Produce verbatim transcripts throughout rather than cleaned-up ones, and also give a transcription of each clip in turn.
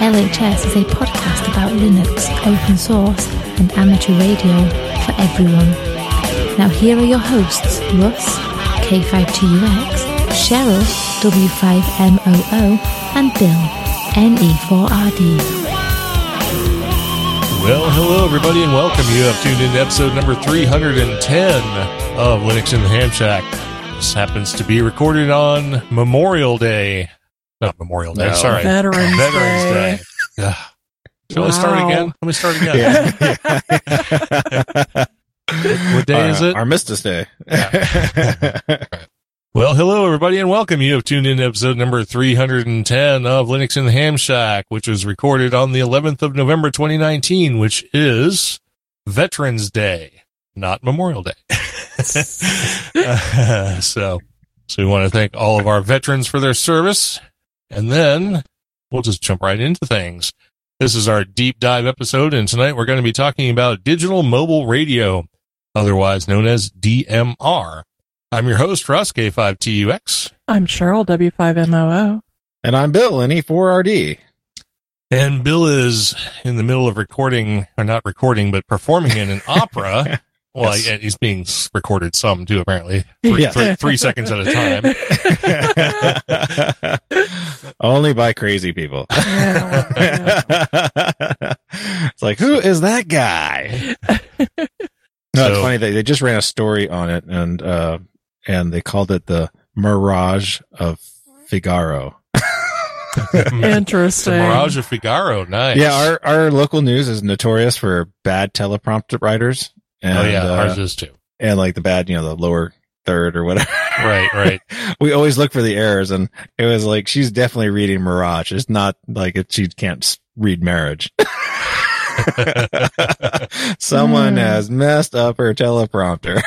L H S is a podcast about Linux, open source, and amateur radio for everyone. Now here are your hosts, Russ, K five T U X, Cheryl, W five M O O, and Bill, N E four R D. Well, hello everybody and welcome. You have tuned in to episode number three hundred ten of Linux in the Hamshack. This happens to be recorded on Memorial Day. Not Memorial Day. No. Sorry, Veterans, Veterans Day. Day. Ugh. Should wow. I start again? Let me start again. Yeah. Yeah. what, what day uh, is it? Armistice Day. Yeah. Right. Well, hello everybody, and welcome. You have tuned in to episode number three hundred ten of Linux in the Hamshack, which was recorded on the eleventh of November, twenty nineteen, which is Veterans Day, not Memorial Day. uh, so, so we want to thank all of our veterans for their service. And then we'll just jump right into things. This is our deep dive episode, and tonight we're going to be talking about digital mobile radio, otherwise known as D M R. I'm your host, Russ, K five T U X. I'm Cheryl, W five M O O. And I'm Bill, N E four R D. And Bill is in the middle of recording, or not recording, but performing in an opera. Well, yes. He's being recorded some, too, apparently. Three, yeah. three, three seconds at a time. Only by crazy people. It's like, who is that guy? No, so, it's funny. They, they just ran a story on it, and uh, and they called it the Mirage of Figaro. Interesting. The Mirage of Figaro, nice. Yeah, our, our local news is notorious for bad teleprompter writers. And, oh yeah, ours uh, is too. And like the bad, you know, the lower third or whatever. Right, right. We always look for the errors, and it was like she's definitely reading Mirage. It's not like it, she can't read marriage. Someone mm. has messed up her teleprompter.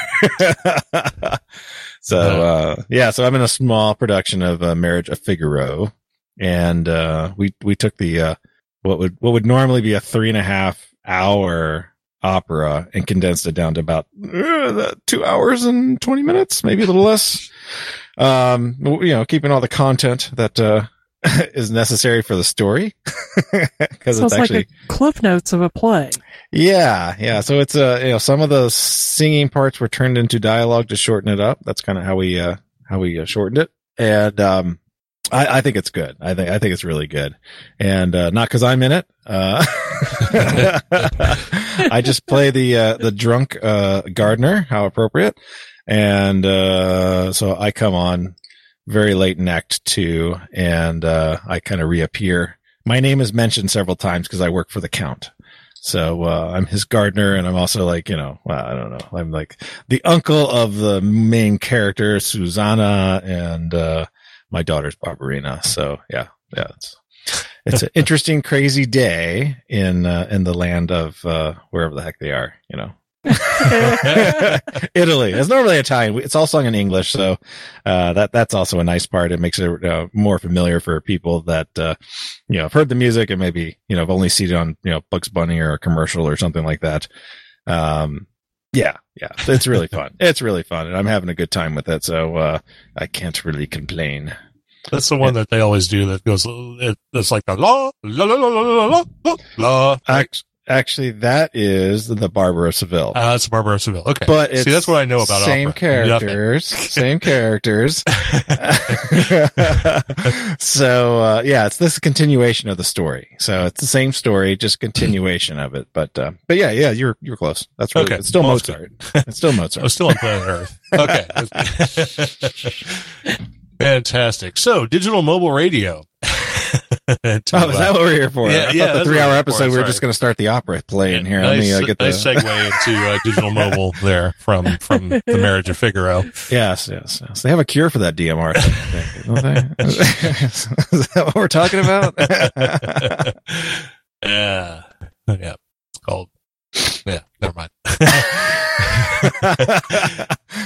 So uh, yeah, so I'm in a small production of uh, Marriage of Figaro, and uh, we we took the uh, what would what would normally be a three and a half hour opera and condensed it down to about uh, two hours and twenty minutes, maybe a little less. Um, you know, keeping all the content that uh, is necessary for the story, because it's actually like a cliff notes of a play. Yeah, yeah. So it's uh, you know, some of the singing parts were turned into dialogue to shorten it up. That's kind of how we uh, how we uh, shortened it, and um, I, I think it's good. I think I think it's really good, and uh, not because I'm in it. Uh, I just play the uh, the drunk uh, gardener, how appropriate, and uh, so I come on very late in Act Two, and uh, I kind of reappear. My name is mentioned several times because I work for the Count, so uh, I'm his gardener, and I'm also like, you know, well, I don't know, I'm like the uncle of the main character, Susanna, and uh, my daughter's Barbarina. So yeah, yeah. It's, It's an interesting, crazy day in uh, in the land of uh, wherever the heck they are, you know. Italy. It's normally Italian. It's all sung in English, so uh, that that's also a nice part. It makes it uh, more familiar for people that uh, you know, have heard the music and maybe, you know, have only seen it on, you know, Bugs Bunny or a commercial or something like that. Um, yeah, yeah, it's really fun. It's really fun, and I'm having a good time with it. So uh, I can't really complain. That's the one that they always do that goes, it's like the la, la, la, la, la, la, la, la. Actually, actually, that is the Barber of Seville. Ah, uh, that's the Barber of Seville. Okay. But see, that's what I know about same opera. Characters, same characters. So, uh, yeah, it's this continuation of the story. So it's the same story, just continuation of it. But, uh, but yeah, yeah, you're, you're close. That's really, okay. It's still Most Mozart. It's still Mozart. It's still on planet Earth. Okay. Fantastic. So, digital mobile radio. Oh, is that what we're here for? Yeah, yeah, the three-hour episode, we were just going to start the opera playing here. Nice, let me, uh, get the... nice segue into uh, digital mobile there from from the marriage of Figaro. Yes, yes, yes. They have a cure for that D M R thing, don't they? Is that what we're talking about? Yeah. Yeah. It's called... Yeah, never mind.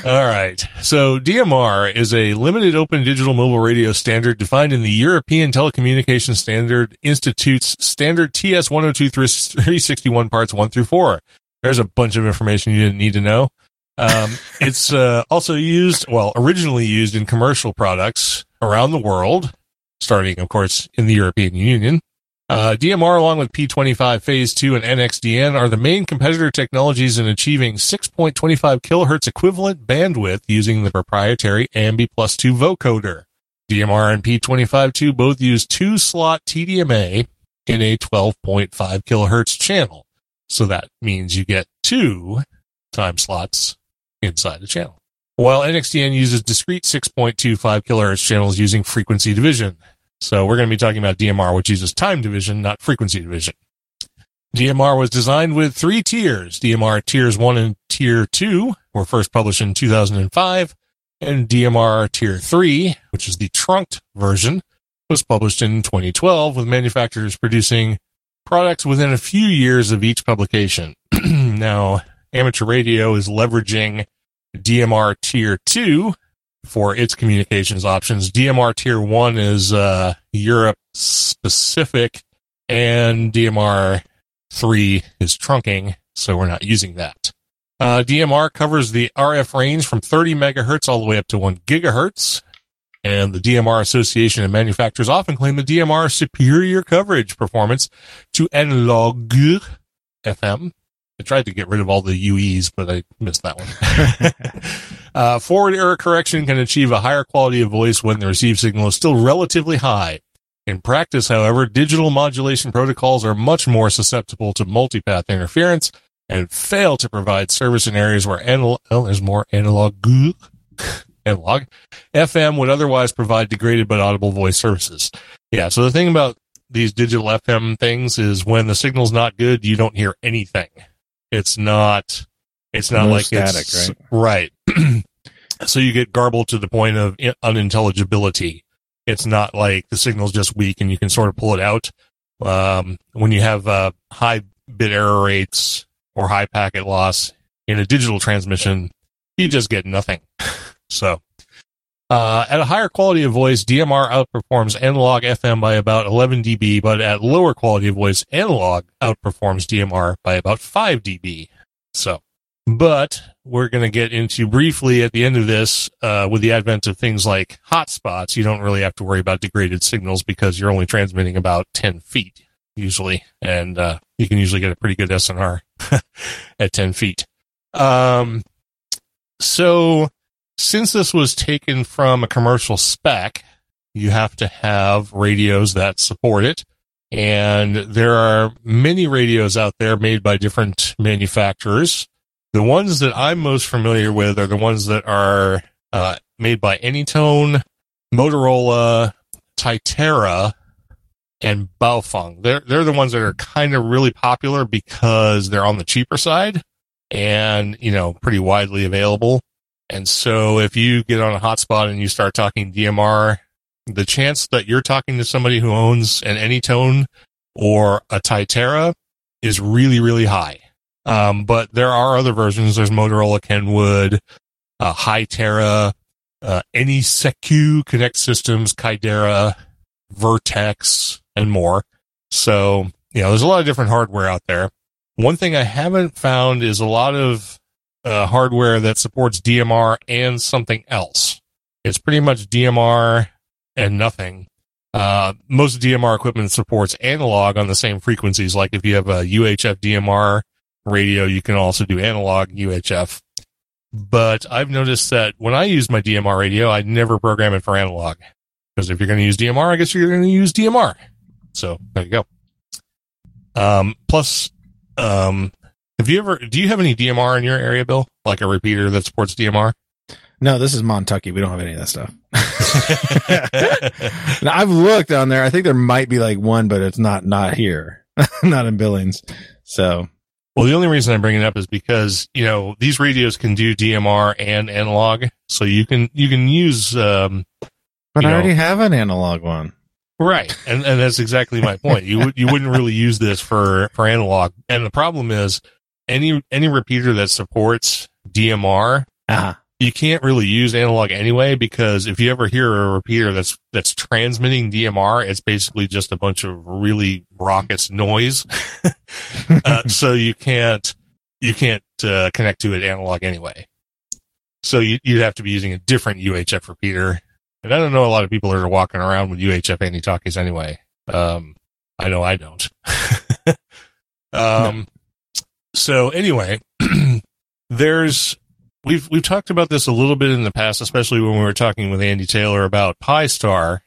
All right. So D M R is a limited open digital mobile radio standard defined in the European Telecommunications Standard Institute's standard T S one oh two dash three sixty-one parts one through four. There's a bunch of information you didn't need to know. Um, it's uh, also used, well, originally used in commercial products around the world, starting, of course, in the European Union. Uh, D M R, along with P twenty-five, Phase two, and N X D N, are the main competitor technologies in achieving six point two five kilohertz equivalent bandwidth using the proprietary A M B E plus two vocoder. D M R and P twenty-five two both use two-slot T D M A in a twelve point five kilohertz channel. So that means you get two time slots inside the channel. While N X D N uses discrete six point two five kilohertz channels using frequency division. So we're going to be talking about D M R, which uses time division, not frequency division. D M R was designed with three tiers. D M R Tiers one and Tier two were first published in two thousand five, and D M R Tier three, which is the trunked version, was published in twenty twelve, with manufacturers producing products within a few years of each publication. Now, amateur radio is leveraging D M R Tier two, for its communications options. D M R Tier one is uh, Europe-specific, and D M R three is trunking, so we're not using that. Uh, D M R covers the R F range from thirty megahertz all the way up to one gigahertz, and the D M R Association and manufacturers often claim the D M R superior coverage performance to analog F M. I tried to get rid of all the U Es, but I missed that one. uh, forward error correction can achieve a higher quality of voice when the received signal is still relatively high. In practice, however, digital modulation protocols are much more susceptible to multipath interference and fail to provide service in areas where anal- oh, there's more analog, analog F M would otherwise provide degraded but audible voice services. Yeah, so the thing about these digital F M things is when the signal's not good, you don't hear anything. It's not, it's not like static, it's right. right. So you get garbled to the point of unintelligibility. It's not like the signal's just weak and you can sort of pull it out. Um, when you have uh, high bit error rates or high packet loss in a digital transmission, you just get nothing. So uh, at a higher quality of voice, D M R outperforms analog F M by about eleven decibels, but at lower quality of voice, analog outperforms D M R by about five decibels. So, but we're going to get into briefly at the end of this, uh, with the advent of things like hotspots, you don't really have to worry about degraded signals because you're only transmitting about ten feet usually. And, uh, you can usually get a pretty good S N R at ten feet. Um, so since this was taken from a commercial spec, you have to have radios that support it. And there are many radios out there made by different manufacturers. The ones that I'm most familiar with are the ones that are uh, made by AnyTone, Motorola, Taitera, and Baofeng. They're, they're the ones that are kind of really popular because they're on the cheaper side and, you know, pretty widely available. And so if you get on a hotspot and you start talking D M R, the chance that you're talking to somebody who owns an AnyTone or a Tytera is really, really high. Um, but there are other versions. There's Motorola, Kenwood, uh, Hytera, uh, AnySecu, Connect Systems, Kaidera, Vertex, and more. So, you know, there's a lot of different hardware out there. One thing I haven't found is a lot of uh, hardware that supports D M R and something else. It's pretty much D M R and nothing. Uh, most D M R equipment supports analog on the same frequencies. Like if you have a U H F D M R radio, you can also do analog U H F. But I've noticed that when I use my D M R radio, I never program it for analog. Because if you're going to use D M R, I guess you're going to use D M R. So there you go. Um, plus, um, have you ever, do you have any D M R in your area, Bill? Like a repeater that supports D M R? No, this is Montucky. We don't have any of that stuff. Now, I've looked on there. I think there might be like one, but it's not not here, not in Billings. So, well, the only reason I'm bringing it up is because, you know, these radios can do D M R and analog, so you can you can use. Um, but I know, already have an analog one, right? And and that's exactly my point. You would you wouldn't really use this for for analog, and the problem is any any repeater that supports D M R. Uh-huh. You can't really use analog anyway, because if you ever hear a repeater that's that's transmitting D M R, it's basically just a bunch of really raucous noise. uh, so you can't you can't uh, connect to it analog anyway. So you, you'd have to be using a different U H F repeater. And I don't know a lot of people are walking around with U H F anti-talkies anyway. Um, I know I don't. um, no. So anyway, there's... We've we've talked about this a little bit in the past, especially when we were talking with Andy Taylor about Pi Star,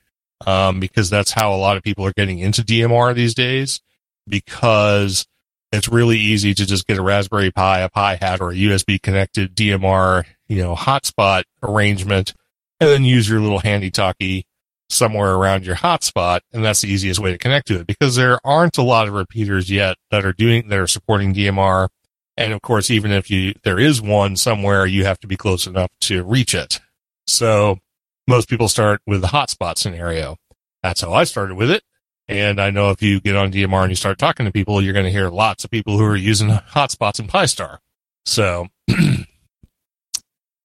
um, because that's how a lot of people are getting into D M R these days, because it's really easy to just get a Raspberry Pi, a Pi Hat, or a U S B-connected D M R, you know, hotspot arrangement, and then use your little handy-talkie somewhere around your hotspot, and that's the easiest way to connect to it, because there aren't a lot of repeaters yet that are doing that are supporting D M R. And of course, even if you there is one somewhere, you have to be close enough to reach it. So most people start with the hotspot scenario. That's how I started with it. And I know if you get on D M R and you start talking to people, you're going to hear lots of people who are using hotspots in Pi Star. So,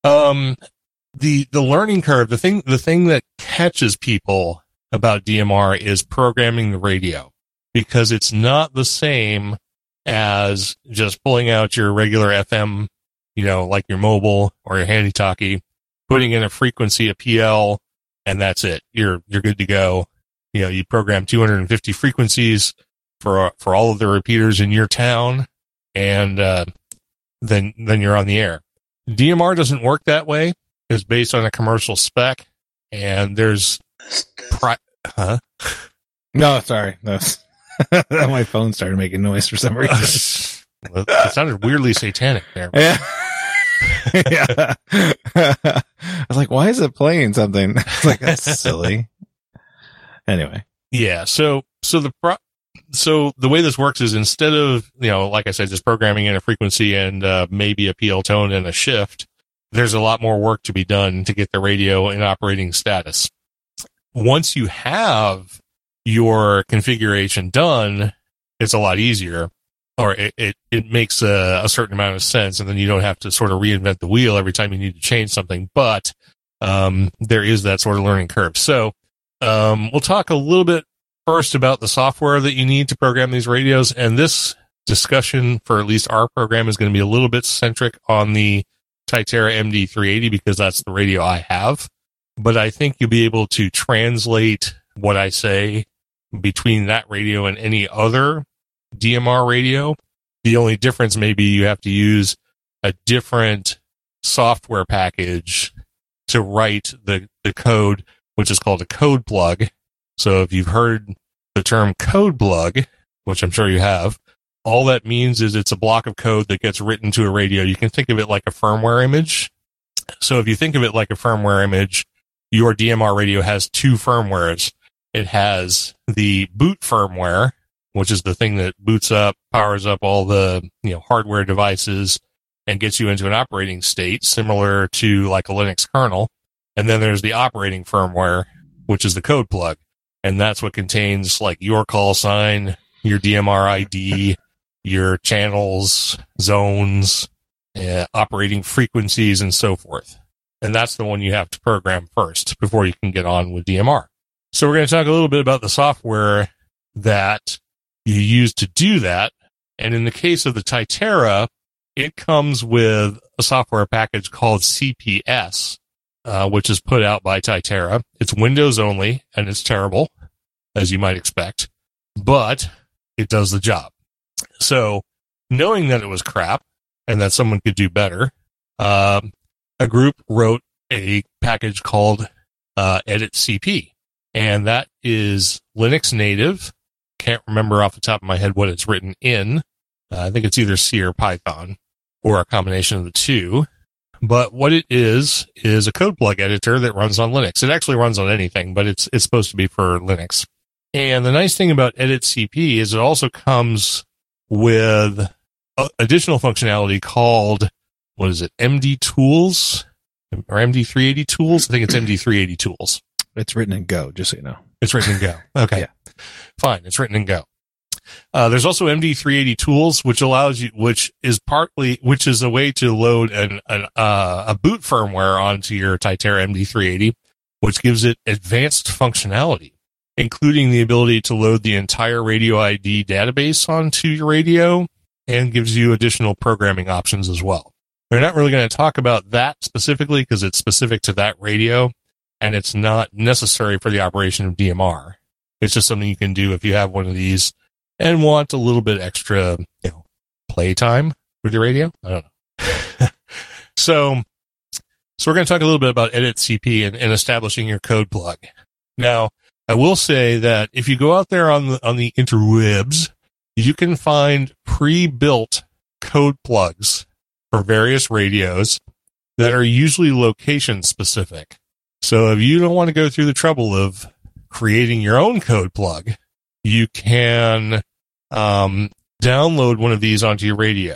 um, the the learning curve, the thing the thing that catches people about D M R is programming the radio, because it's not the same as just pulling out your regular F M, you know, like your mobile or your handy talkie, putting in a frequency, a P L, and that's it. You're you're good to go. You know, you program two hundred fifty frequencies for for all of the repeaters in your town, and uh, then then you're on the air. D M R doesn't work that way. It's based on a commercial spec, and there's, pri- huh? No, sorry, no. My phone started making noise for some reason. It sounded weirdly satanic there. Yeah. Yeah. I was like, why is it playing something? I was like, that's silly. Anyway. Yeah. So, so the, pro- so the way this works is, instead of, you know, like I said, just programming in a frequency and uh, maybe a P L tone and a shift, there's a lot more work to be done to get the radio in operating status. Once you have your configuration done, it's a lot easier, or it, it, it makes a, a certain amount of sense, and then you don't have to sort of reinvent the wheel every time you need to change something. But um, there is that sort of learning curve. So um, we'll talk a little bit first about the software that you need to program these radios, and this discussion for at least our program is going to be a little bit centric on the Tytera M D three eighty, because that's the radio I have. But I think you'll be able to translate what I say between that radio and any other D M R radio. The only difference may be you have to use a different software package to write the, the code, which is called a code plug. So if you've heard the term code plug, which I'm sure you have, all that means is it's a block of code that gets written to a radio. You can think of it like a firmware image. So if you think of it like a firmware image, your D M R radio has two firmwares. It has the boot firmware, which is the thing that boots up, powers up all the, you know, hardware devices and gets you into an operating state similar to like a Linux kernel. And then there's the operating firmware, which is the code plug. And that's what contains like your call sign, your D M R I D, your channels, zones, uh, operating frequencies, and so forth. And that's the one you have to program first before you can get on with D M R. So we're going to talk a little bit about the software that you use to do that. And in the case of the Tytera, it comes with a software package called C P S, uh, which is put out by Tytera. It's Windows only, and it's terrible, as you might expect, but it does the job. So knowing that it was crap and that someone could do better, um, a group wrote a package called uh, Edit C P. And that is Linux native. Can't remember off the top of my head what it's written in. Uh, I think it's either C or Python, or a combination of the two. But what it is, is a code plug editor that runs on Linux. It actually runs on anything, but it's it's supposed to be for Linux. And the nice thing about Edit C P is it also comes with additional functionality called, what is it, M D tools? Or M D three eighty tools? I think it's M D three eighty tools. It's written in Go, just so you know. It's written in Go. Okay. Yeah. Fine. It's written in Go. Uh, there's also M D three eighty tools, which allows you, which is partly, which is a way to load an, an uh, a boot firmware onto your Tytera M D three eighty, which gives it advanced functionality, including the ability to load the entire radio I D database onto your radio, and gives you additional programming options as well. We're not really going to talk about that specifically because it's specific to that radio, and it's not necessary for the operation of D M R. It's just something you can do if you have one of these and want a little bit extra, you know, playtime with your radio. I don't know. so, so we're going to talk a little bit about Edit C P and, and establishing your code plug. Now, I will say that if you go out there on the, on the interwebs, you can find pre-built code plugs for various radios that are usually location specific. So if you don't want to go through the trouble of creating your own code plug, you can um, download one of these onto your radio.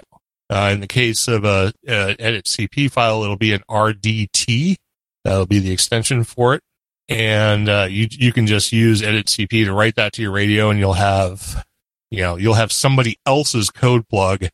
Uh, in the case of a, a Edit C P file, it'll be an R D T. That'll be the extension for it, and uh, you you can just use Edit C P to write that to your radio, and you'll have you know you'll have somebody else's code plug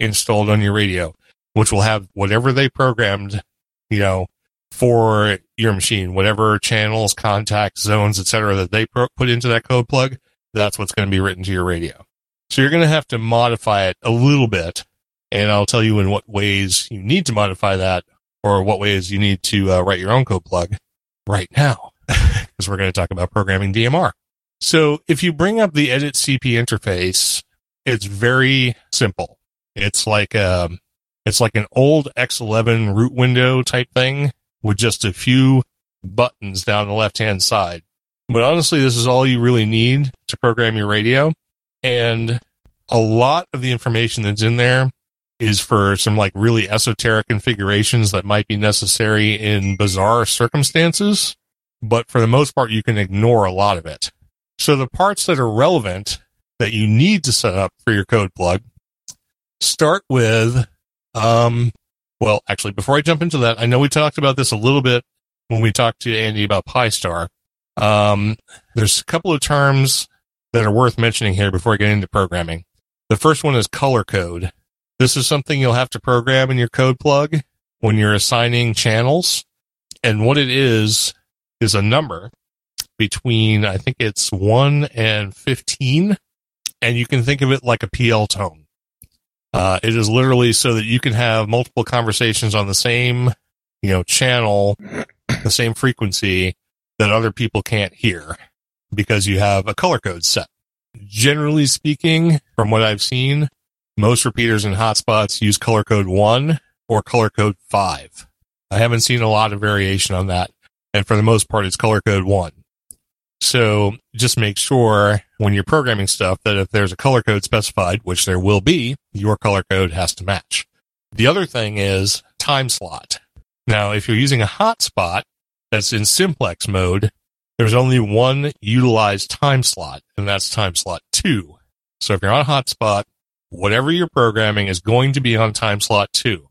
installed on your radio, which will have whatever they programmed, you know, for your machine, whatever channels, contacts, zones, et cetera that they pro- put into that code plug. That's what's going to be written to your radio. So you're going to have to modify it a little bit, and I'll tell you in what ways you need to modify that, or what ways you need to uh, write your own code plug right now, because we're going to talk about programming D M R. So if you bring up the Edit C P interface, it's very simple. It's like um, it's like an old X eleven root window type thing with just a few buttons down the left-hand side. But honestly, this is all you really need to program your radio. And a lot of the information that's in there is for some like really esoteric configurations that might be necessary in bizarre circumstances. But for the most part, you can ignore a lot of it. So the parts that are relevant that you need to set up for your code plug start with, um, well, actually, before I jump into that, I know we talked about this a little bit when we talked to Andy about Pi Star. Um, there's a couple of terms that are worth mentioning here before I get into programming. The first one is color code. This is something you'll have to program in your code plug when you're assigning channels. And what it is, is a number between, I think it's one and fifteen. And you can think of it like a P L tone. Uh, it is literally so that you can have multiple conversations on the same, you know, channel, the same frequency, that other people can't hear because you have a color code set. Generally speaking, from what I've seen, most repeaters and hotspots use color code one or color code five. I haven't seen a lot of variation on that. And for the most part, it's color code one. So just make sure when you're programming stuff that if there's a color code specified, which there will be, your color code has to match. The other thing is time slot. Now, if you're using a hotspot that's in simplex mode, there's only one utilized time slot, and that's time slot two. So if you're on a hotspot, whatever you're programming is going to be on time slot two.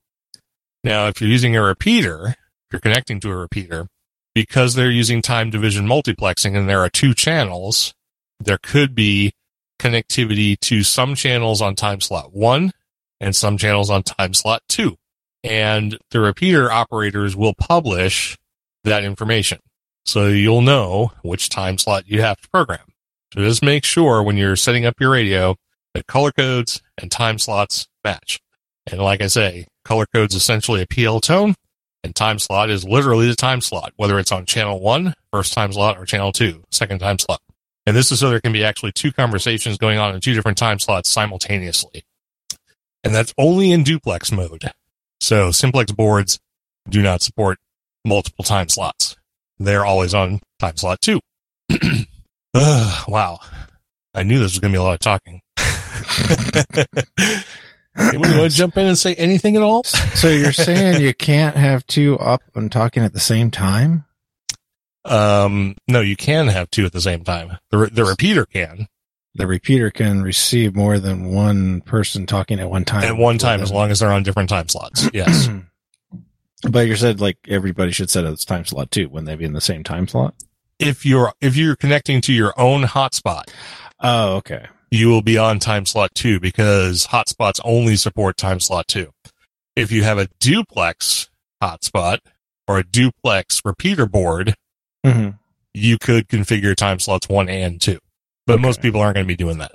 Now, if you're using a repeater, if you're connecting to a repeater, because they're using time division multiplexing and there are two channels, there could be connectivity to some channels on time slot one and some channels on time slot two. And the repeater operators will publish that information, so you'll know which time slot you have to program. So just make sure when you're setting up your radio that color codes and time slots match. And like I say, color code's essentially a P L tone, and time slot is literally the time slot, whether it's on channel one, first time slot, or channel two, second time slot. And this is so there can be actually two conversations going on in two different time slots simultaneously. And that's only in duplex mode. So simplex boards do not support multiple time slots. They're always on time slot two. uh, wow. I knew this was going to be a lot of talking. Anyone want to jump in and say anything at all? So you're saying you can't have two up and talking at the same time? Um, no, you can have two at the same time. The re- the repeater can. The repeater can receive more than one person talking at one time. At one time, as long as they're on different time slots. Yes. But you said like everybody should set a time slot too. Wouldn't they be in the same time slot? If you're if you're connecting to your own hotspot. Oh, okay. You will be on time slot two because hotspots only support time slot two. If you have a duplex hotspot or a duplex repeater board, mm-hmm. you could configure time slots one and two. But okay. most people aren't going to be doing that.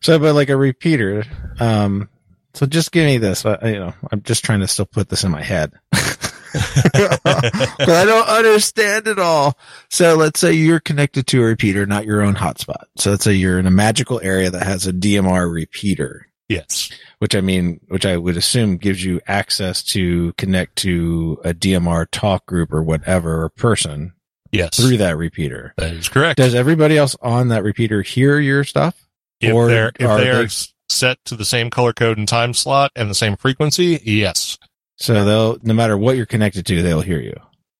So, but like a repeater, um, so just give me this. I, you know, I'm just trying to still put this in my head, but I don't understand it all. So let's say you're connected to a repeater, not your own hotspot. So let's say you're in a magical area that has a D M R repeater. Yes. Which I mean, which I would assume gives you access to connect to a D M R talk group or whatever or person. Yes. Through that repeater. That is correct. Does everybody else on that repeater hear your stuff? If or they're, if are they are they... set to the same color code and time slot and the same frequency, yes. So they'll, no matter what you're connected to, they'll hear you.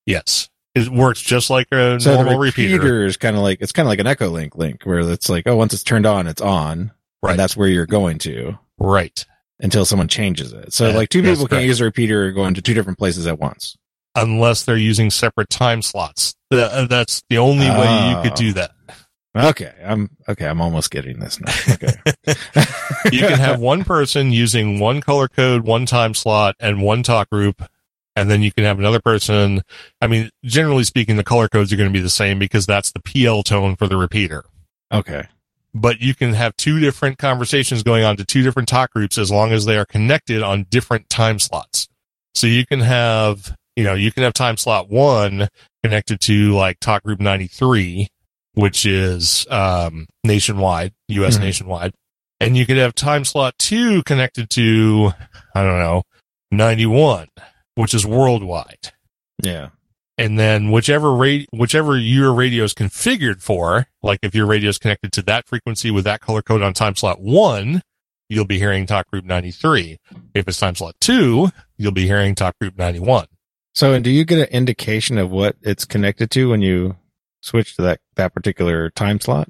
Yes. It works just like a so normal the repeater. repeater is kind of like, it's kind of like an Echo Link link where it's like, oh, once it's turned on, it's on. Right. And that's where you're going to. Right. Until someone changes it. So that, like two people can use a repeater going to two different places at once. Unless they're using separate time slots. That's the only way oh. you could do that. Okay, I'm okay. I'm almost getting this now. Okay, you can have one person using one color code, one time slot, and one talk group, and then you can have another person. I mean, generally speaking, the color codes are going to be the same because that's the P L tone for the repeater. Okay, but you can have two different conversations going on to two different talk groups as long as they are connected on different time slots. So you can have, you know, you can have time slot one connected to like talk group ninety-three, which is um, nationwide, U S mm-hmm. nationwide. And you could have time slot two connected to, I don't know, ninety-one, which is worldwide. Yeah. And then whichever ra- whichever your radio is configured for, like if your radio is connected to that frequency with that color code on time slot one, you'll be hearing talk group ninety-three. If it's time slot two, you'll be hearing talk group ninety-one. So, and do you get an indication of what it's connected to when you switch to that, that particular time slot?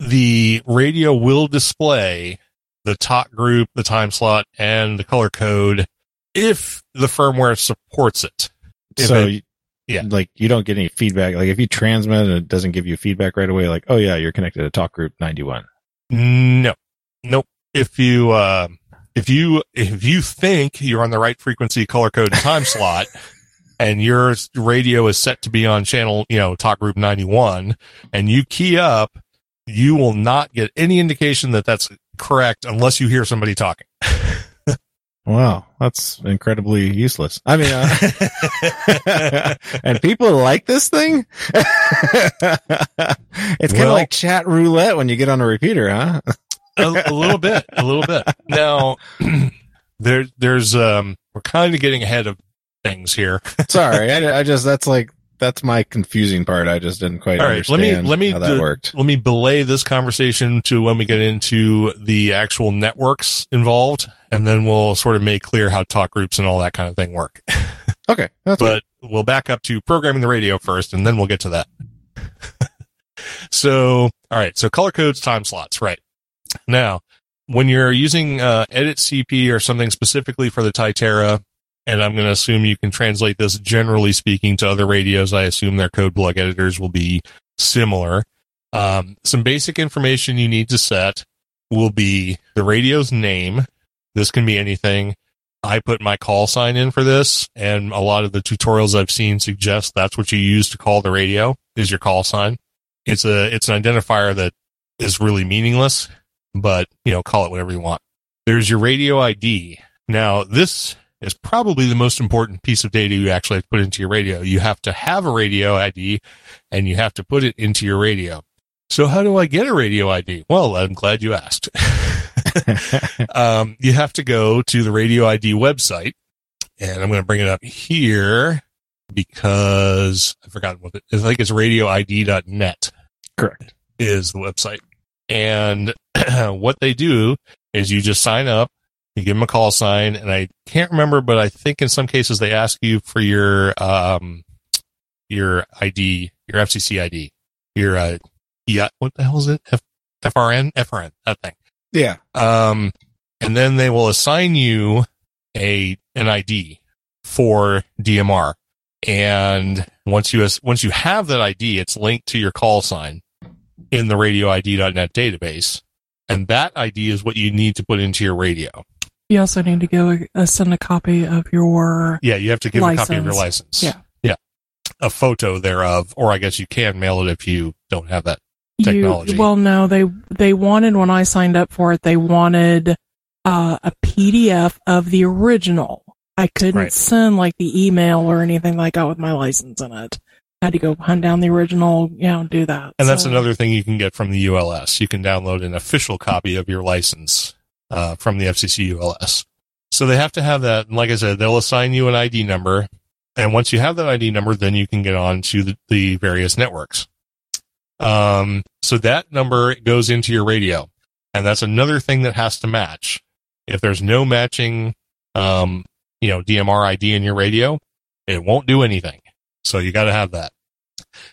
The radio will display the talk group, the time slot, and the color code if the firmware supports it. If so, it, yeah, like you don't get any feedback. Like if you transmit and it doesn't give you feedback right away, like, oh yeah, you're connected to talk group ninety-one. No, nope. If you uh, if you if you think you're on the right frequency, color code, and time slot, and your radio is set to be on channel, you know, talk group ninety-one, and you key up, you will not get any indication that that's correct unless you hear somebody talking. Wow. That's incredibly useless. I mean, uh, and people like this thing. It's kind of well, like chat roulette when you get on a repeater, huh? a, a little bit, a little bit. Now there, there's, um, we're kind of getting ahead of things here. Sorry, I, I just that's like that's my confusing part. I just didn't quite All right, understand let me, let me how that worked. Let me belay this conversation to when we get into the actual networks involved, and then we'll sort of make clear how talk groups and all that kind of thing work. Okay, that's but cool. We'll back up to programming the radio first, and then we'll get to that. So, all right, so color codes, time slots, right now. When you're using uh, Edit C P or something specifically for the Tytera. And I'm going to assume you can translate this, generally speaking, to other radios. I assume their code block editors will be similar. Um, some basic information you need to set will be the radio's name. This can be anything. I put my call sign in for this, and a lot of the tutorials I've seen suggest that's what you use to call the radio, is your call sign. It's a it's an identifier that is really meaningless, but, you know, call it whatever you want. There's your radio I D. Now, this is probably the most important piece of data you actually have to put into your radio. You have to have a radio I D, and you have to put it into your radio. So how do I get a radio I D? Well, I'm glad you asked. um, you have to go to the radio I D website, and I'm going to bring it up here because I forgot what it is. I think it's radio I D dot net. Correct. Is the website. And what they do is you just sign up. You give them a call sign, and I can't remember, but I think in some cases they ask you for your um, your I D, your F C C I D, your uh, yeah, what the hell is it? F- FRN, FRN, that thing. Yeah. Um, and then they will assign you a an I D for D M R, and once you once you have that I D, it's linked to your call sign in the radio I D dot net database, and that I D is what you need to put into your radio. You also need to give a, send a copy of your yeah. You have to give license. a copy of your license. Yeah, yeah, a photo thereof, or I guess you can mail it if you don't have that technology. You, well, no, they they wanted when I signed up for it, they wanted uh, a P D F of the original. I couldn't right. send like the email or anything that I got with my license in it. I had to go hunt down the original, you know, do that. And so. That's another thing you can get from the U L S. You can download an official copy of your license. Uh, from the F C C U L S. So they have to have that. And like I said, they'll assign you an I D number. And once you have that I D number, then you can get on to the, the various networks. Um, so that number goes into your radio. And that's another thing that has to match. If there's no matching, um, you know, D M R I D in your radio, it won't do anything. So you got to have that.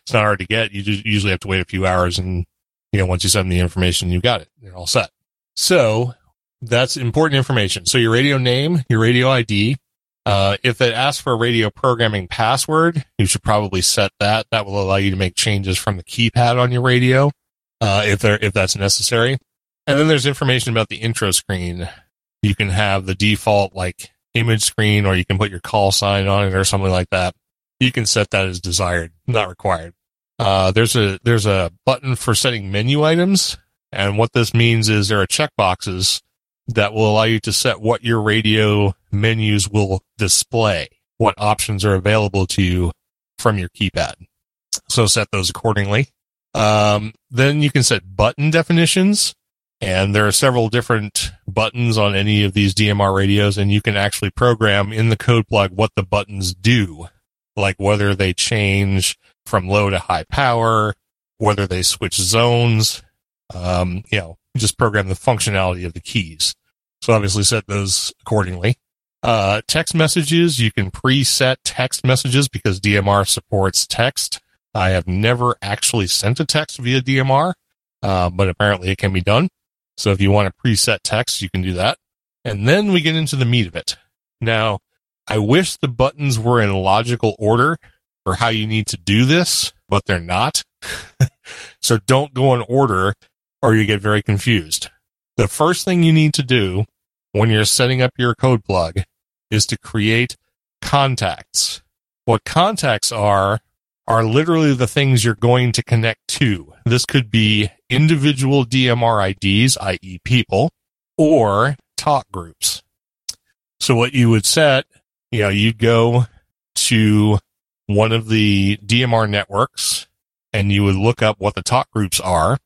It's not hard to get. You just usually have to wait a few hours. And, you know, once you send the information, you got it. You're all set. So, that's important information. So your radio name, your radio I D. Uh, if it asks for a radio programming password, you should probably set that. That will allow you to make changes from the keypad on your radio, uh, if there if that's necessary. And then there's information about the intro screen. You can have the default like image screen, or you can put your call sign on it or something like that. You can set that as desired, not required. Uh, there's a there's a button for setting menu items, and what this means is there are checkboxes that will allow you to set what your radio menus will display, what options are available to you from your keypad. So set those accordingly. Um, then you can set button definitions, and there are several different buttons on any of these D M R radios, and you can actually program in the code plug what the buttons do, like whether they change from low to high power, whether they switch zones, um, you know, just program the functionality of the keys. So obviously set those accordingly. Uh, text messages, you can preset text messages because D M R supports text. I have never actually sent a text via D M R, uh, but apparently it can be done. So if you want to preset text, you can do that. And then we get into the meat of it. Now, I wish the buttons were in logical order for how you need to do this, but they're not. So don't go in order, or you get very confused. The first thing you need to do when you're setting up your code plug is to create contacts. What contacts are, are literally the things you're going to connect to. This could be individual D M R I Ds, that is people, or talk groups. So what you would set, you know, you'd go to one of the D M R networks, and you would look up what the talk groups are,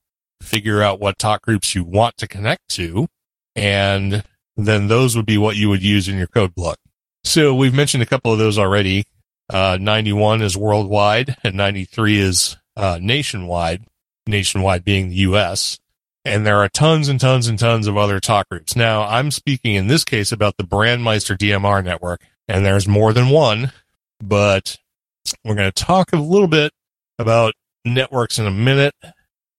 figure out what talk groups you want to connect to, and then those would be what you would use in your code block. So we've mentioned a couple of those already. Uh, ninety-one is worldwide, and ninety-three is uh, nationwide, nationwide being the U S, and there are tons and tons and tons of other talk groups. Now, I'm speaking in this case about the Brandmeister D M R network, and there's more than one, but we're going to talk a little bit about networks in a minute.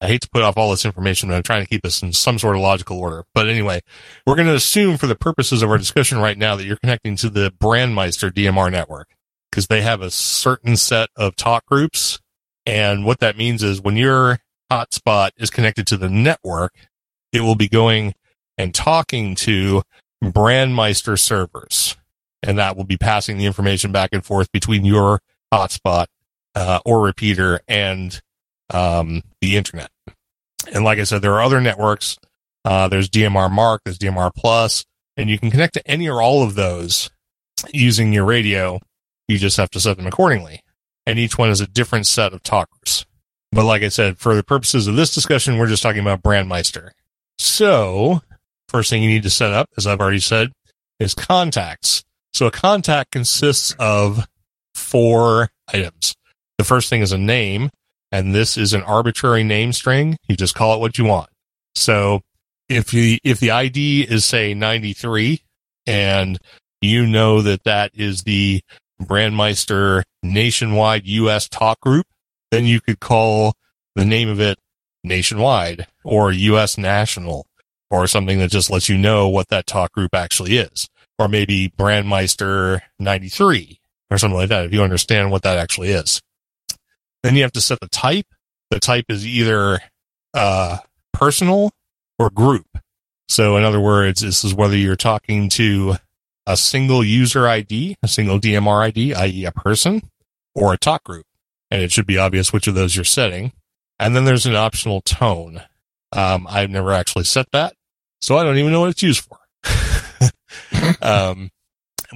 I hate to put off all this information, but I'm trying to keep this in some sort of logical order. But anyway, we're going to assume for the purposes of our discussion right now that you're connecting to the Brandmeister D M R network because they have a certain set of talk groups. And what that means is when your hotspot is connected to the network, it will be going and talking to Brandmeister servers. And that will be passing the information back and forth between your hotspot uh, or repeater and um, the internet. And like I said, there are other networks. Uh, there's D M R Mark, there's D M R Plus, and you can connect to any or all of those using your radio. You just have to set them accordingly. And each one is a different set of talkers. But like I said, for the purposes of this discussion, we're just talking about Brandmeister. So first thing you need to set up, as I've already said, is contacts. So a contact consists of four items. The first thing is a name. And this is an arbitrary name string. You just call it what you want. So if you, if the I D is, say, ninety-three, and you know that that is the Brandmeister nationwide U S talk group, then you could call the name of it nationwide or U S national or something that just lets you know what that talk group actually is. Or maybe Brandmeister ninety-three or something like that, if you understand what that actually is. Then you have to set the type. The type is either uh, personal or group. So in other words, this is whether you're talking to a single user I D, a single D M R I D, that is a person, or a talk group. And it should be obvious which of those you're setting. And then there's an optional tone. Um, I've never actually set that, so I don't even know what it's used for. um,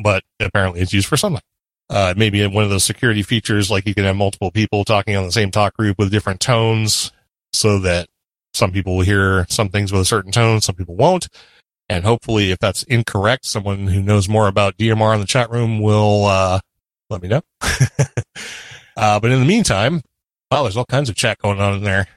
but apparently it's used for something. Uh, maybe one of those security features, like you can have multiple people talking on the same talk group with different tones so that some people will hear some things with a certain tone, some people won't. And hopefully if that's incorrect, someone who knows more about D M R in the chat room will, uh, let me know. uh, but in the meantime, wow, there's all kinds of chat going on in there.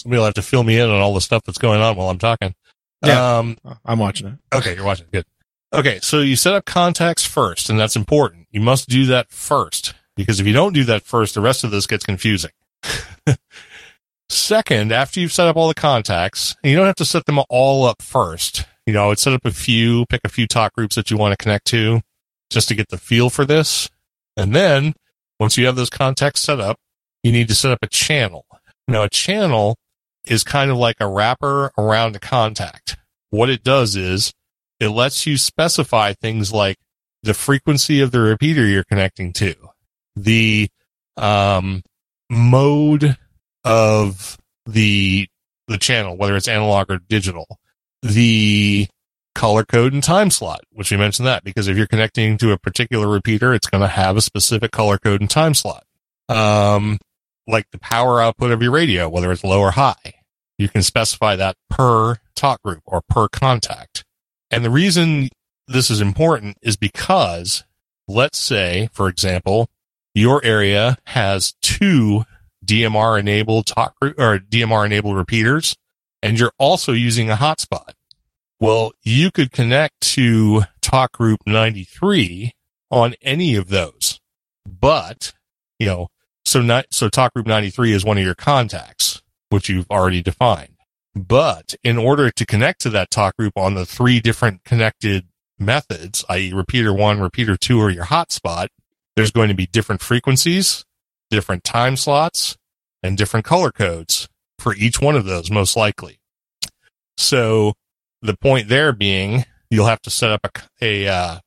Somebody will have to fill me in on all the stuff that's going on while I'm talking. Yeah, um, I'm watching it. Okay, you're watching it. Good. Okay, so you set up contacts first, and that's important. You must do that first, because if you don't do that first, the rest of this gets confusing. Second, after you've set up all the contacts, and you don't have to set them all up first. You know, I would set up a few, pick a few talk groups that you want to connect to just to get the feel for this. And then, once you have those contacts set up, you need to set up a channel. Now, a channel is kind of like a wrapper around a contact. What it does is it lets you specify things like the frequency of the repeater you're connecting to, the um, mode of the the channel, whether it's analog or digital, the color code and time slot, which we mentioned that, because if you're connecting to a particular repeater, it's going to have a specific color code and time slot. Um, like the power output of your radio, whether it's low or high. You can specify that per talk group or per contact. And the reason this is important is because, let's say, for example, your area has two D M R-enabled talk group or D M R-enabled repeaters, and you're also using a hotspot. Well, you could connect to talk group ninety-three on any of those, but, you know, so not, so talk group ninety-three is one of your contacts, which you've already defined. But in order to connect to that talk group on the three different connected methods, that is repeater one, repeater two, or your hotspot, there's going to be different frequencies, different time slots, and different color codes for each one of those, most likely. So the point there being, you'll have to set up a, a, uh,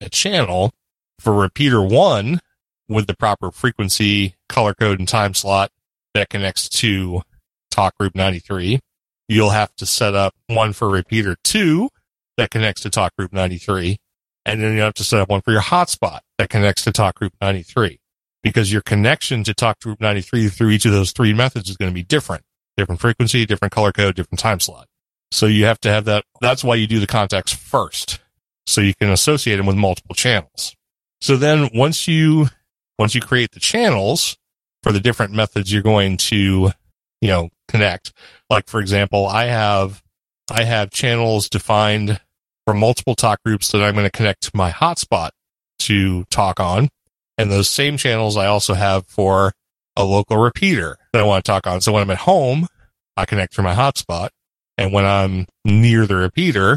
a channel for repeater one with the proper frequency, color code, and time slot that connects to talk group ninety-three. You'll have to set up one for repeater two that connects to talk group ninety-three. And then you have to set up one for your hotspot that connects to talk group ninety-three, because your connection to talk group ninety-three through each of those three methods is going to be different, different frequency, different color code, different time slot. So you have to have that. That's why you do the contacts first, so you can associate them with multiple channels. So then once you, once you create the channels for the different methods you're going to, you know, connect. Like, for example, I have, I have channels defined for multiple talk groups that I'm going to connect to my hotspot to talk on. And those same channels I also have for a local repeater that I want to talk on. So when I'm at home, I connect through my hotspot. And when I'm near the repeater,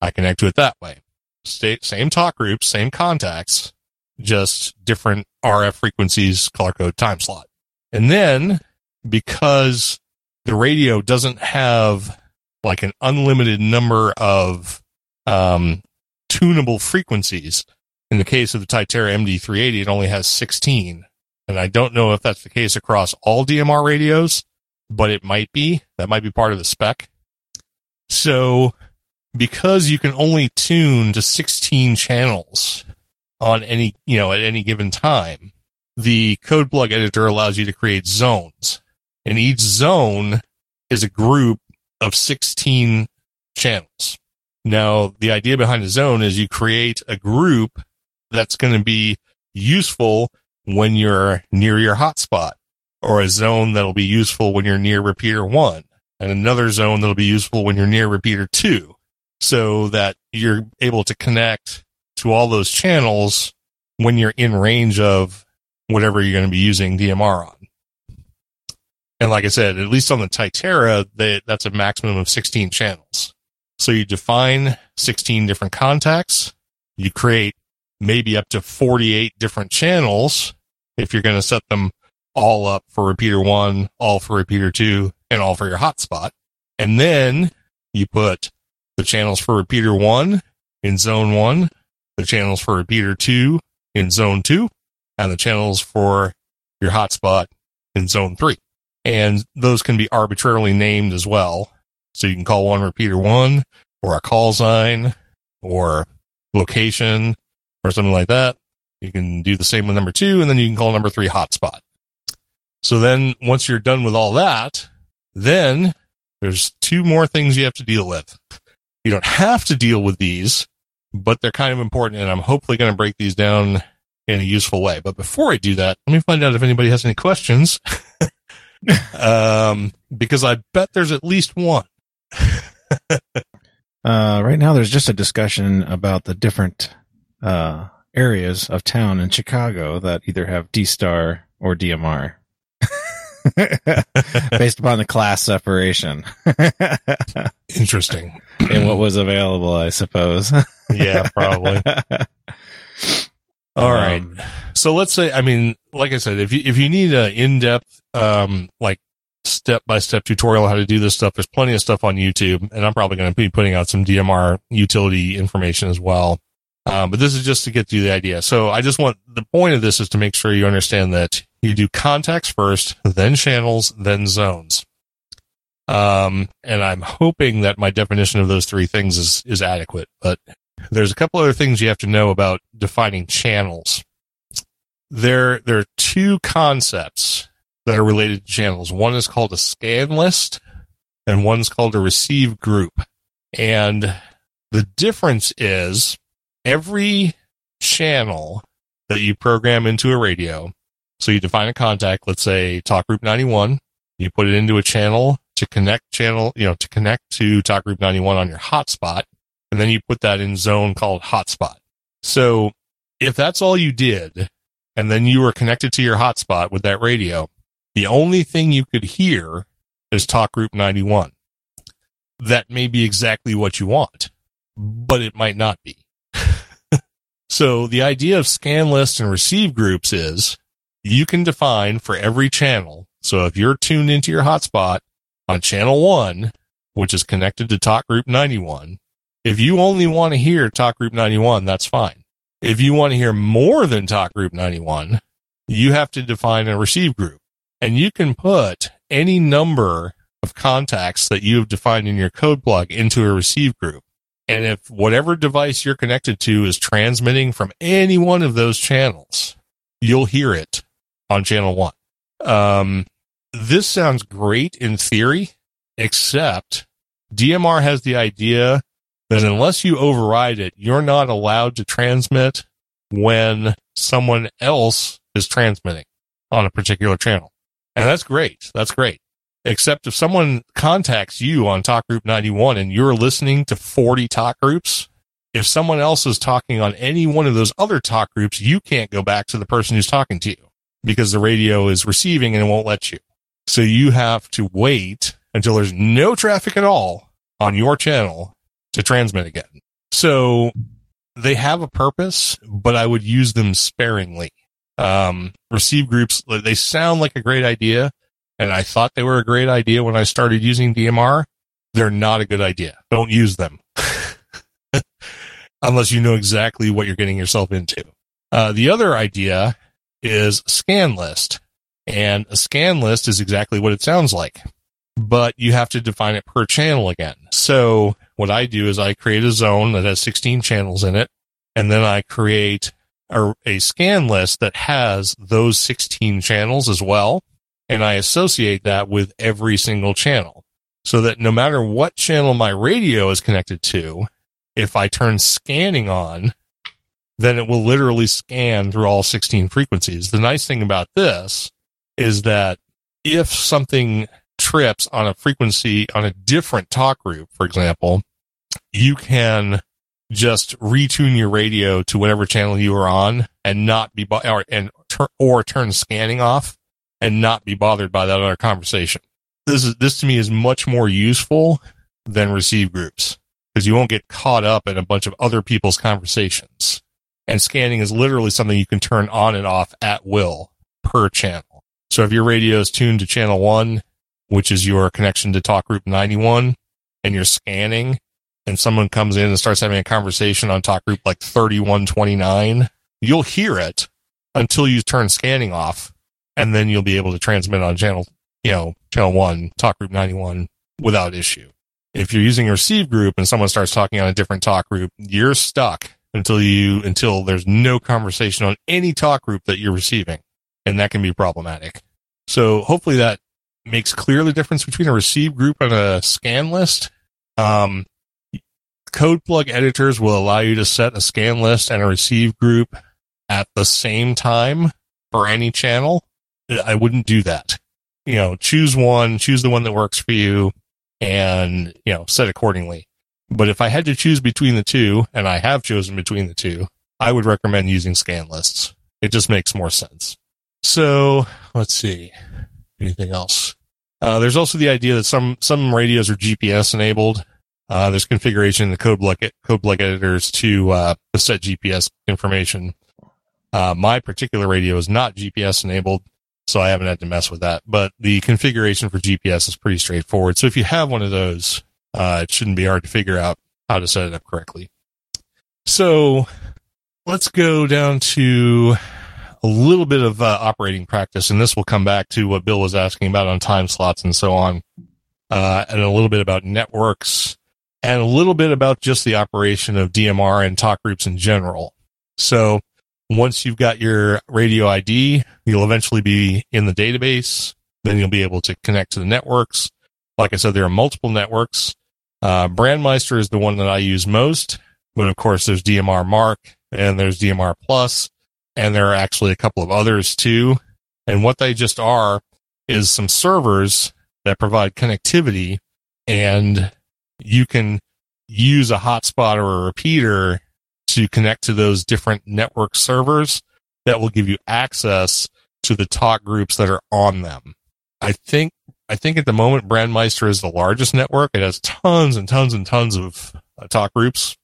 I connect to it that way. Stay, same talk groups, same contacts, just different R F frequencies, color code, time slot. And then, because the radio doesn't have like an unlimited number of um, tunable frequencies, in the case of the Taitera M D three eighty, it only has sixteen. And I don't know if that's the case across all D M R radios, but it might be. That might be part of the spec. So because you can only tune to sixteen channels on any, you know, at any given time, the code plug editor allows you to create zones. And each zone is a group of sixteen channels. Now, the idea behind a zone is you create a group that's going to be useful when you're near your hotspot, or a zone that'll be useful when you're near repeater one, and another zone that'll be useful when you're near repeater two, so that you're able to connect to all those channels when you're in range of whatever you're going to be using D M R on. And like I said, at least on the Tytera, they, that's a maximum of sixteen channels. So you define sixteen different contacts. You create maybe up to forty-eight different channels if you're going to set them all up for repeater one, all for repeater two, and all for your hotspot. And then you put the channels for repeater one in zone one, the channels for repeater two in zone two, and the channels for your hotspot in zone three. And those can be arbitrarily named as well. So you can call one repeater one, or a call sign, or location, or something like that. You can do the same with number two, and then you can call number three hotspot. So then once you're done with all that, then there's two more things you have to deal with. You don't have to deal with these, but they're kind of important, and I'm hopefully going to break these down in a useful way. But before I do that, let me find out if anybody has any questions, um, because I bet there's at least one. uh, right now, there's just a discussion about the different uh, areas of town in Chicago that either have D-Star or D M R, based upon the class separation. Interesting. And what was available, I suppose. Yeah, probably. All right. Um, so let's say, I mean, like I said, if you, if you need an in-depth, um, like step-by-step tutorial on how to do this stuff, there's plenty of stuff on YouTube, and I'm probably going to be putting out some D M R utility information as well. Um, but this is just to get you the idea. So I just want, the point of this is to make sure you understand that you do contacts first, then channels, then zones. Um, and I'm hoping that my definition of those three things is, is adequate, but there's a couple other things you have to know about defining channels. There, there are two concepts that are related to channels. One is called a scan list, and one's called a receive group. And the difference is every channel that you program into a radio, so you define a contact, let's say talk group ninety-one, you put it into a channel to connect channel, you know, to connect to talk group ninety-one on your hotspot. And then you put that in zone called hotspot. So if that's all you did, and then you were connected to your hotspot with that radio, the only thing you could hear is talk group ninety-one. That may be exactly what you want, but it might not be. So the idea of scan lists and receive groups is you can define for every channel. So if you're tuned into your hotspot on channel one, which is connected to talk group ninety-one, if you only want to hear talk group ninety-one, that's fine. If you want to hear more than talk group ninety-one, you have to define a receive group. And you can put any number of contacts that you have defined in your code plug into a receive group. And if whatever device you're connected to is transmitting from any one of those channels, you'll hear it on channel one. Um, this sounds great in theory, except D M R has the idea that unless you override it, you're not allowed to transmit when someone else is transmitting on a particular channel. And that's great. That's great. Except if someone contacts you on talk group ninety-one and you're listening to forty talk groups, if someone else is talking on any one of those other talk groups, you can't go back to the person who's talking to you because the radio is receiving and it won't let you. So you have to wait until there's no traffic at all on your channel to transmit again. So they have a purpose, but I would use them sparingly. Um, receive groups, they sound like a great idea, and I thought they were a great idea when I started using D M R. They're not a good idea. Don't use them. Unless you know exactly what you're getting yourself into. Uh, the other idea is scan list. And a scan list is exactly what it sounds like, but you have to define it per channel again. So what I do is I create a zone that has sixteen channels in it, and then I create a, a scan list that has those sixteen channels as well, and I associate that with every single channel so that no matter what channel my radio is connected to, if I turn scanning on, then it will literally scan through all sixteen frequencies. The nice thing about this is that if something trips on a frequency on a different talk group, for example, you can just retune your radio to whatever channel you are on and not be bo- or, and tur- or turn scanning off and not be bothered by that other conversation. This is this to me is much more useful than receive groups, because you won't get caught up in a bunch of other people's conversations. And scanning is literally something you can turn on and off at will per channel. So if your radio is tuned to channel one, which is your connection to talk group ninety-one, and you're scanning, and someone comes in and starts having a conversation on talk group like thirty-one twenty-nine, you'll hear it until you turn scanning off, and then you'll be able to transmit on channel, you know, channel one, talk group ninety-one without issue. If you're using a receive group and someone starts talking on a different talk group, you're stuck until you until there's no conversation on any talk group that you're receiving, and that can be problematic. So hopefully that makes clear the difference between a receive group and a scan list. Um, Code plug editors will allow you to set a scan list and a receive group at the same time for any channel. I wouldn't do that. You know, choose one, choose the one that works for you, and, you know, set accordingly. But if I had to choose between the two, and I have chosen between the two, I would recommend using scan lists. It just makes more sense. So let's see. Anything else? Uh, there's also the idea that some, some radios are G P S enabled. Uh, there's configuration in the code block, code block editors to, uh, to set G P S information. Uh, my particular radio is not G P S enabled, so I haven't had to mess with that. But the configuration for G P S is pretty straightforward. So if you have one of those, uh, it shouldn't be hard to figure out how to set it up correctly. So let's go down to a little bit of uh, operating practice, and this will come back to what Bill was asking about on time slots and so on, uh, and a little bit about networks. And a little bit about just the operation of D M R and talk groups in general. So once you've got your radio I D, you'll eventually be in the database. Then you'll be able to connect to the networks. Like I said, there are multiple networks. Uh, Brandmeister is the one that I use most. But of course, there's D M R Mark, and there's D M R Plus, and there are actually a couple of others too. And what they just are is some servers that provide connectivity, and you can use a hotspot or a repeater to connect to those different network servers that will give you access to the talk groups that are on them. I think I think at the moment, Brandmeister is the largest network. It has tons and tons and tons of uh, talk groups,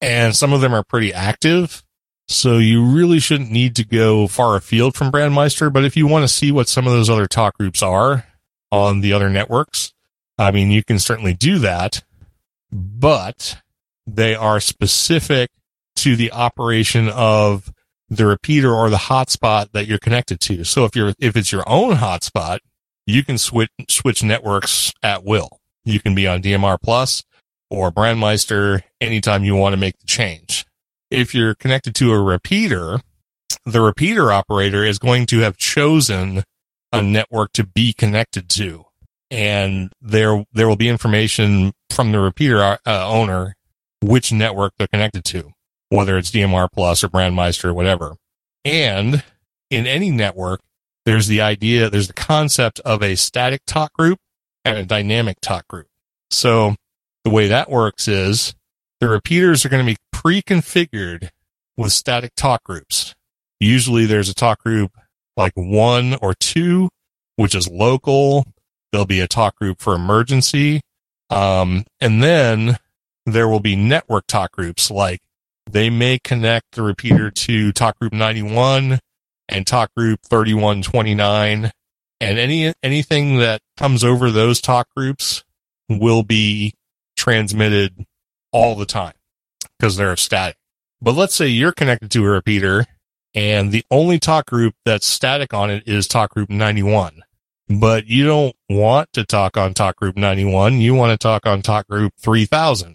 and some of them are pretty active. So you really shouldn't need to go far afield from Brandmeister. But if you want to see what some of those other talk groups are on the other networks, I mean, you can certainly do that, but they are specific to the operation of the repeater or the hotspot that you're connected to. So if you're, if it's your own hotspot, you can switch, switch networks at will. You can be on D M R Plus or Brandmeister anytime you want to make the change. If you're connected to a repeater, the repeater operator is going to have chosen a network to be connected to. And there there will be information from the repeater uh, owner which network they're connected to, whether it's D M R Plus or Brandmeister or whatever. And in any network, there's the idea, there's the concept of a static talk group and a dynamic talk group. So the way that works is the repeaters are going to be pre-configured with static talk groups. Usually there's a talk group like one or two, which is local. There'll be a talk group for emergency. Um, and then there will be network talk groups. Like they may connect the repeater to talk group ninety-one and talk group thirty-one twenty-nine. And any anything that comes over those talk groups will be transmitted all the time because they're static. But let's say you're connected to a repeater and the only talk group that's static on it is talk group ninety-one. But you don't want to talk on talk group ninety-one. You want to talk on talk group three thousand.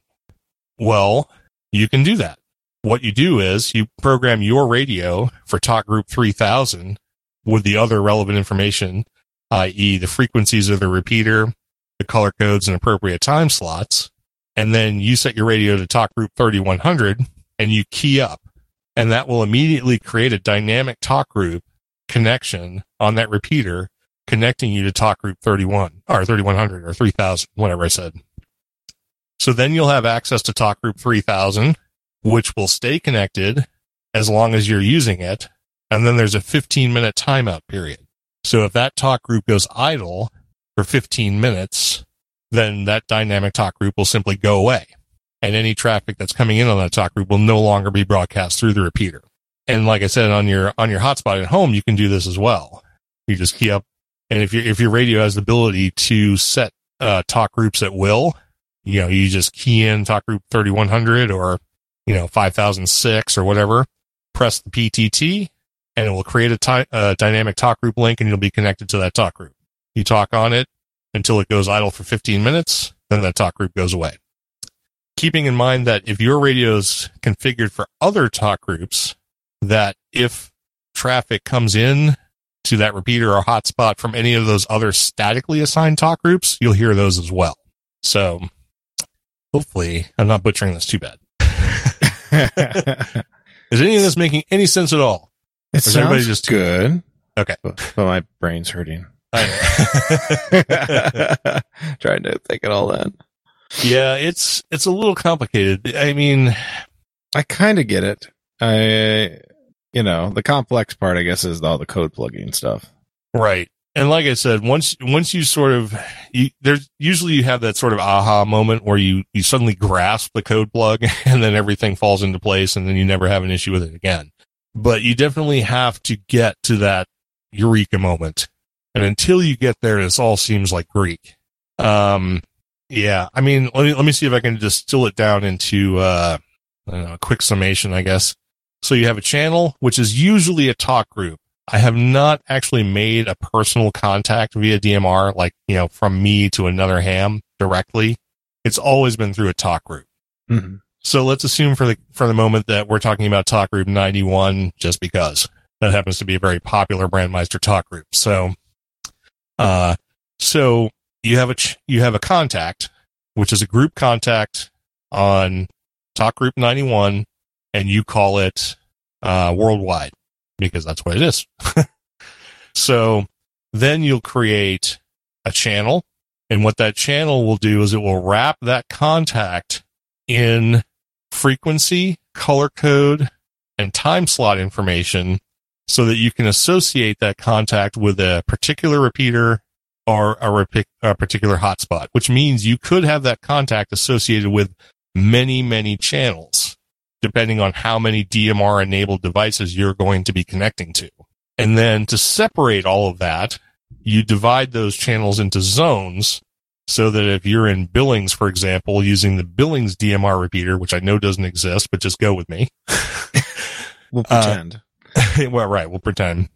Well, you can do that. What you do is you program your radio for talk group three thousand with the other relevant information, that is the frequencies of the repeater, the color codes, and appropriate time slots. And then you set your radio to talk group thirty-one hundred and you key up. And that will immediately create a dynamic talk group connection on that repeater, connecting you to talk group thirty-one or thirty-one hundred or three thousand, whatever I said. So then you'll have access to Talk Group three thousand, which will stay connected as long as you're using it. And then there's a fifteen minute timeout period. So if that talk group goes idle for fifteen minutes, then that dynamic talk group will simply go away. And any traffic that's coming in on that talk group will no longer be broadcast through the repeater. And like I said, on your on your hotspot at home, you can do this as well. You just key up, and if your if your radio has the ability to set uh, talk groups at will, you know, you just key in talk group thirty-one hundred or, you know, five thousand six or whatever, press the P T T, and it will create a, ty- a dynamic talk group link, and you'll be connected to that talk group. You talk on it until it goes idle for fifteen minutes, then that talk group goes away. Keeping in mind that if your radio is configured for other talk groups, that if traffic comes in to that repeater or hotspot from any of those other statically assigned talk groups, you'll hear those as well. So hopefully I'm not butchering this too bad. Is any of this making any sense at all? It is sounds everybody just good. Okay. But, but my brain's hurting. I know. Trying to think it all in. Yeah, it's it's a little complicated. I mean, I kind of get it. I, you know, the complex part, I guess, is all the code plugging stuff. Right. And like I said, once once you sort of, you, there's usually you have that sort of aha moment where you, you suddenly grasp the code plug, and then everything falls into place, and then you never have an issue with it again. But you definitely have to get to that eureka moment. And until you get there, this all seems like Greek. Um, yeah, I mean, let me, let me see if I can distill it down into uh, I don't know, a quick summation, I guess. So you have a channel, which is usually a talk group. I have not actually made a personal contact via D M R, like, you know, from me to another ham directly. It's always been through a talk group. Mm-hmm. So let's assume for the for the moment that we're talking about talk group ninety-one, just because that happens to be a very popular Brandmeister talk group. So, uh, so you have a ch- you have a contact, which is a group contact on talk group ninety-one, and you call it uh, worldwide. Because that's what it is. So then you'll create a channel. And what that channel will do is it will wrap that contact in frequency, color code, and time slot information so that you can associate that contact with a particular repeater or a, rep- a particular hotspot, which means you could have that contact associated with many, many channels, depending on how many D M R-enabled devices you're going to be connecting to. And then to separate all of that, you divide those channels into zones so that if you're in Billings, for example, using the Billings D M R repeater, which I know doesn't exist, but just go with me. We'll pretend. Uh, well, right, we'll pretend.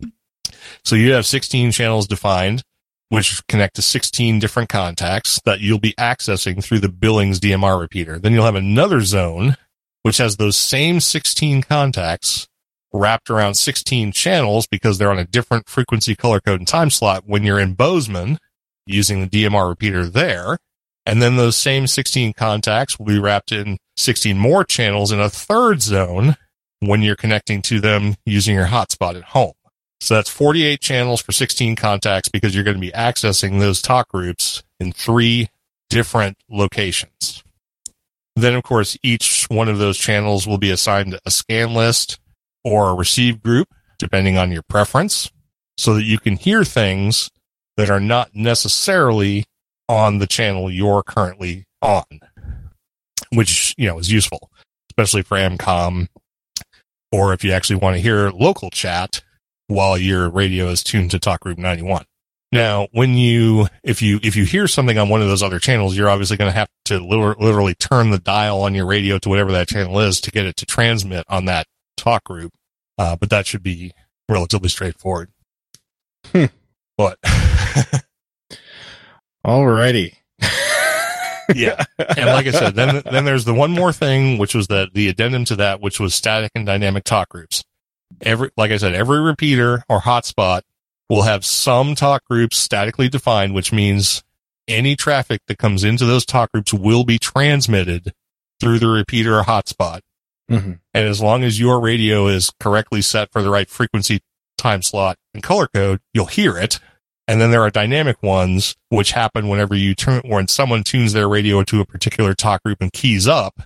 So you have sixteen channels defined, which connect to sixteen different contacts that you'll be accessing through the Billings D M R repeater. Then you'll have another zone which has those same sixteen contacts wrapped around sixteen channels because they're on a different frequency, color code, and time slot when you're in Bozeman using the D M R repeater there. And then those same sixteen contacts will be wrapped in sixteen more channels in a third zone when you're connecting to them using your hotspot at home. So that's forty-eight channels for sixteen contacts because you're going to be accessing those talk groups in three different locations. Then, of course, each one of those channels will be assigned a scan list or a receive group, depending on your preference, so that you can hear things that are not necessarily on the channel you're currently on, which, you know, is useful, especially for AmCom, or if you actually want to hear local chat while your radio is tuned to Talk Group ninety-one. Now, when you, if you, if you hear something on one of those other channels, you're obviously going to have to literally turn the dial on your radio to whatever that channel is to get it to transmit on that talk group. Uh, but that should be relatively straightforward. Hmm. But. Alrighty. Yeah. And like I said, then, then there's the one more thing, which was that the addendum to that, which was static and dynamic talk groups. Every, like I said, every repeater or hotspot will have some talk groups statically defined, which means any traffic that comes into those talk groups will be transmitted through the repeater or hotspot. Mm-hmm. And as long as your radio is correctly set for the right frequency, time slot, and color code, you'll hear it. And then there are dynamic ones, which happen whenever you turn, when someone tunes their radio to a particular talk group and keys up,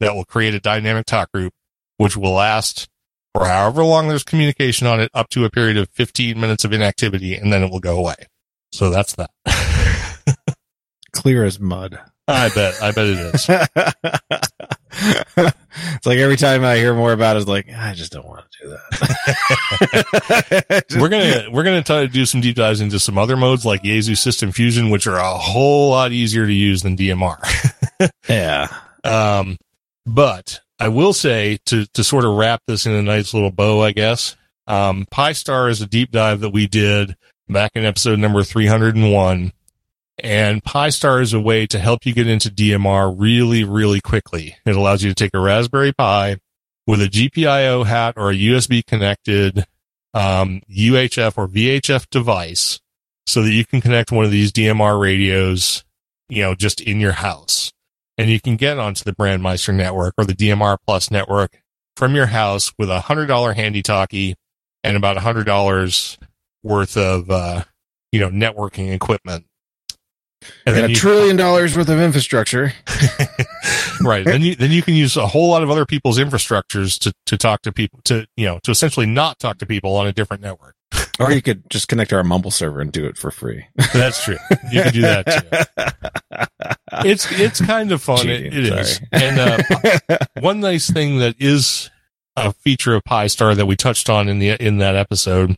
that will create a dynamic talk group, which will last for however long there's communication on it, up to a period of fifteen minutes of inactivity, and then it will go away. So that's that. Clear as mud. I bet. I bet it is. It's like every time I hear more about it, it's like, I just don't want to do that. we're gonna we're gonna try to do some deep dives into some other modes like Yaesu System Fusion, which are a whole lot easier to use than D M R. Yeah. Um, but I will say to to sort of wrap this in a nice little bow, I guess. Um, Pi Star is a deep dive that we did back in episode number three hundred one. And Pi Star is a way to help you get into D M R really, really quickly. It allows you to take a Raspberry Pi with a G P I O hat or a U S B-connected um, U H F or V H F device so that you can connect one of these D M R radios, you know, just in your house. And you can get onto the Brandmeister network or the D M R Plus network from your house with a one hundred dollars handy talkie and about one hundred dollars worth of, uh, you know, networking equipment. And, and then a you, trillion dollars worth of infrastructure. Right. Then you, then you can use a whole lot of other people's infrastructures to, to talk to people, to, you know, to essentially not talk to people on a different network. Or you could just connect to our Mumble server and do it for free. That's true. You could do that too. It's, it's kind of fun. Gee, it it is. And, uh, one nice thing that is a feature of Pi Star that we touched on in the, in that episode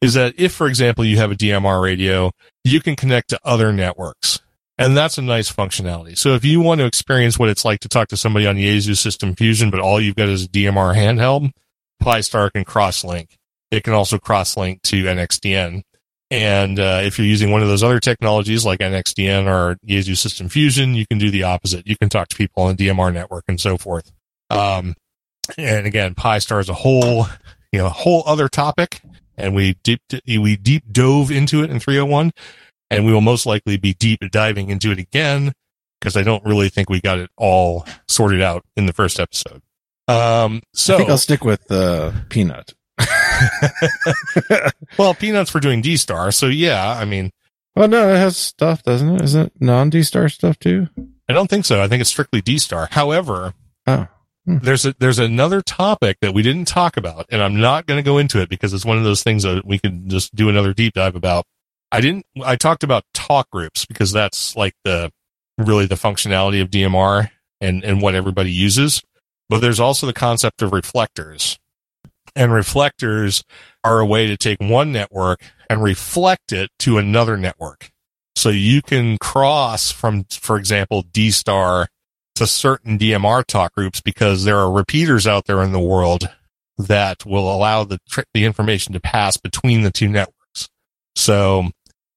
is that if, for example, you have a D M R radio, you can connect to other networks. And that's a nice functionality. So if you want to experience what it's like to talk to somebody on the Yaesu System Fusion, but all you've got is a D M R handheld, Pi Star can cross-link. It can also cross-link to N X D N. And uh, if you're using one of those other technologies like N X D N or Yaesu System Fusion, you can do the opposite. You can talk to people on the D M R network and so forth. Um, and again, Pi Star is a whole, you know, a whole other topic. And we deep we deep dove into it in three oh one, and we will most likely be deep diving into it again because I don't really think we got it all sorted out in the first episode. Um, so I think I'll stick with uh, Peanut. Well, Peanut's for doing D Star, so yeah. I mean, well, no, it has stuff, doesn't it? Is it non D Star stuff too? I don't think so. I think it's strictly D Star. However, oh. There's a, there's another topic that we didn't talk about, and I'm not going to go into it because it's one of those things that we could just do another deep dive about. I didn't, I talked about talk groups because that's like the, really the functionality of D M R and, and what everybody uses. But there's also the concept of reflectors, and reflectors are a way to take one network and reflect it to another network. So you can cross from, for example, D Star to certain D M R talk groups because there are repeaters out there in the world that will allow the tri- the information to pass between the two networks. So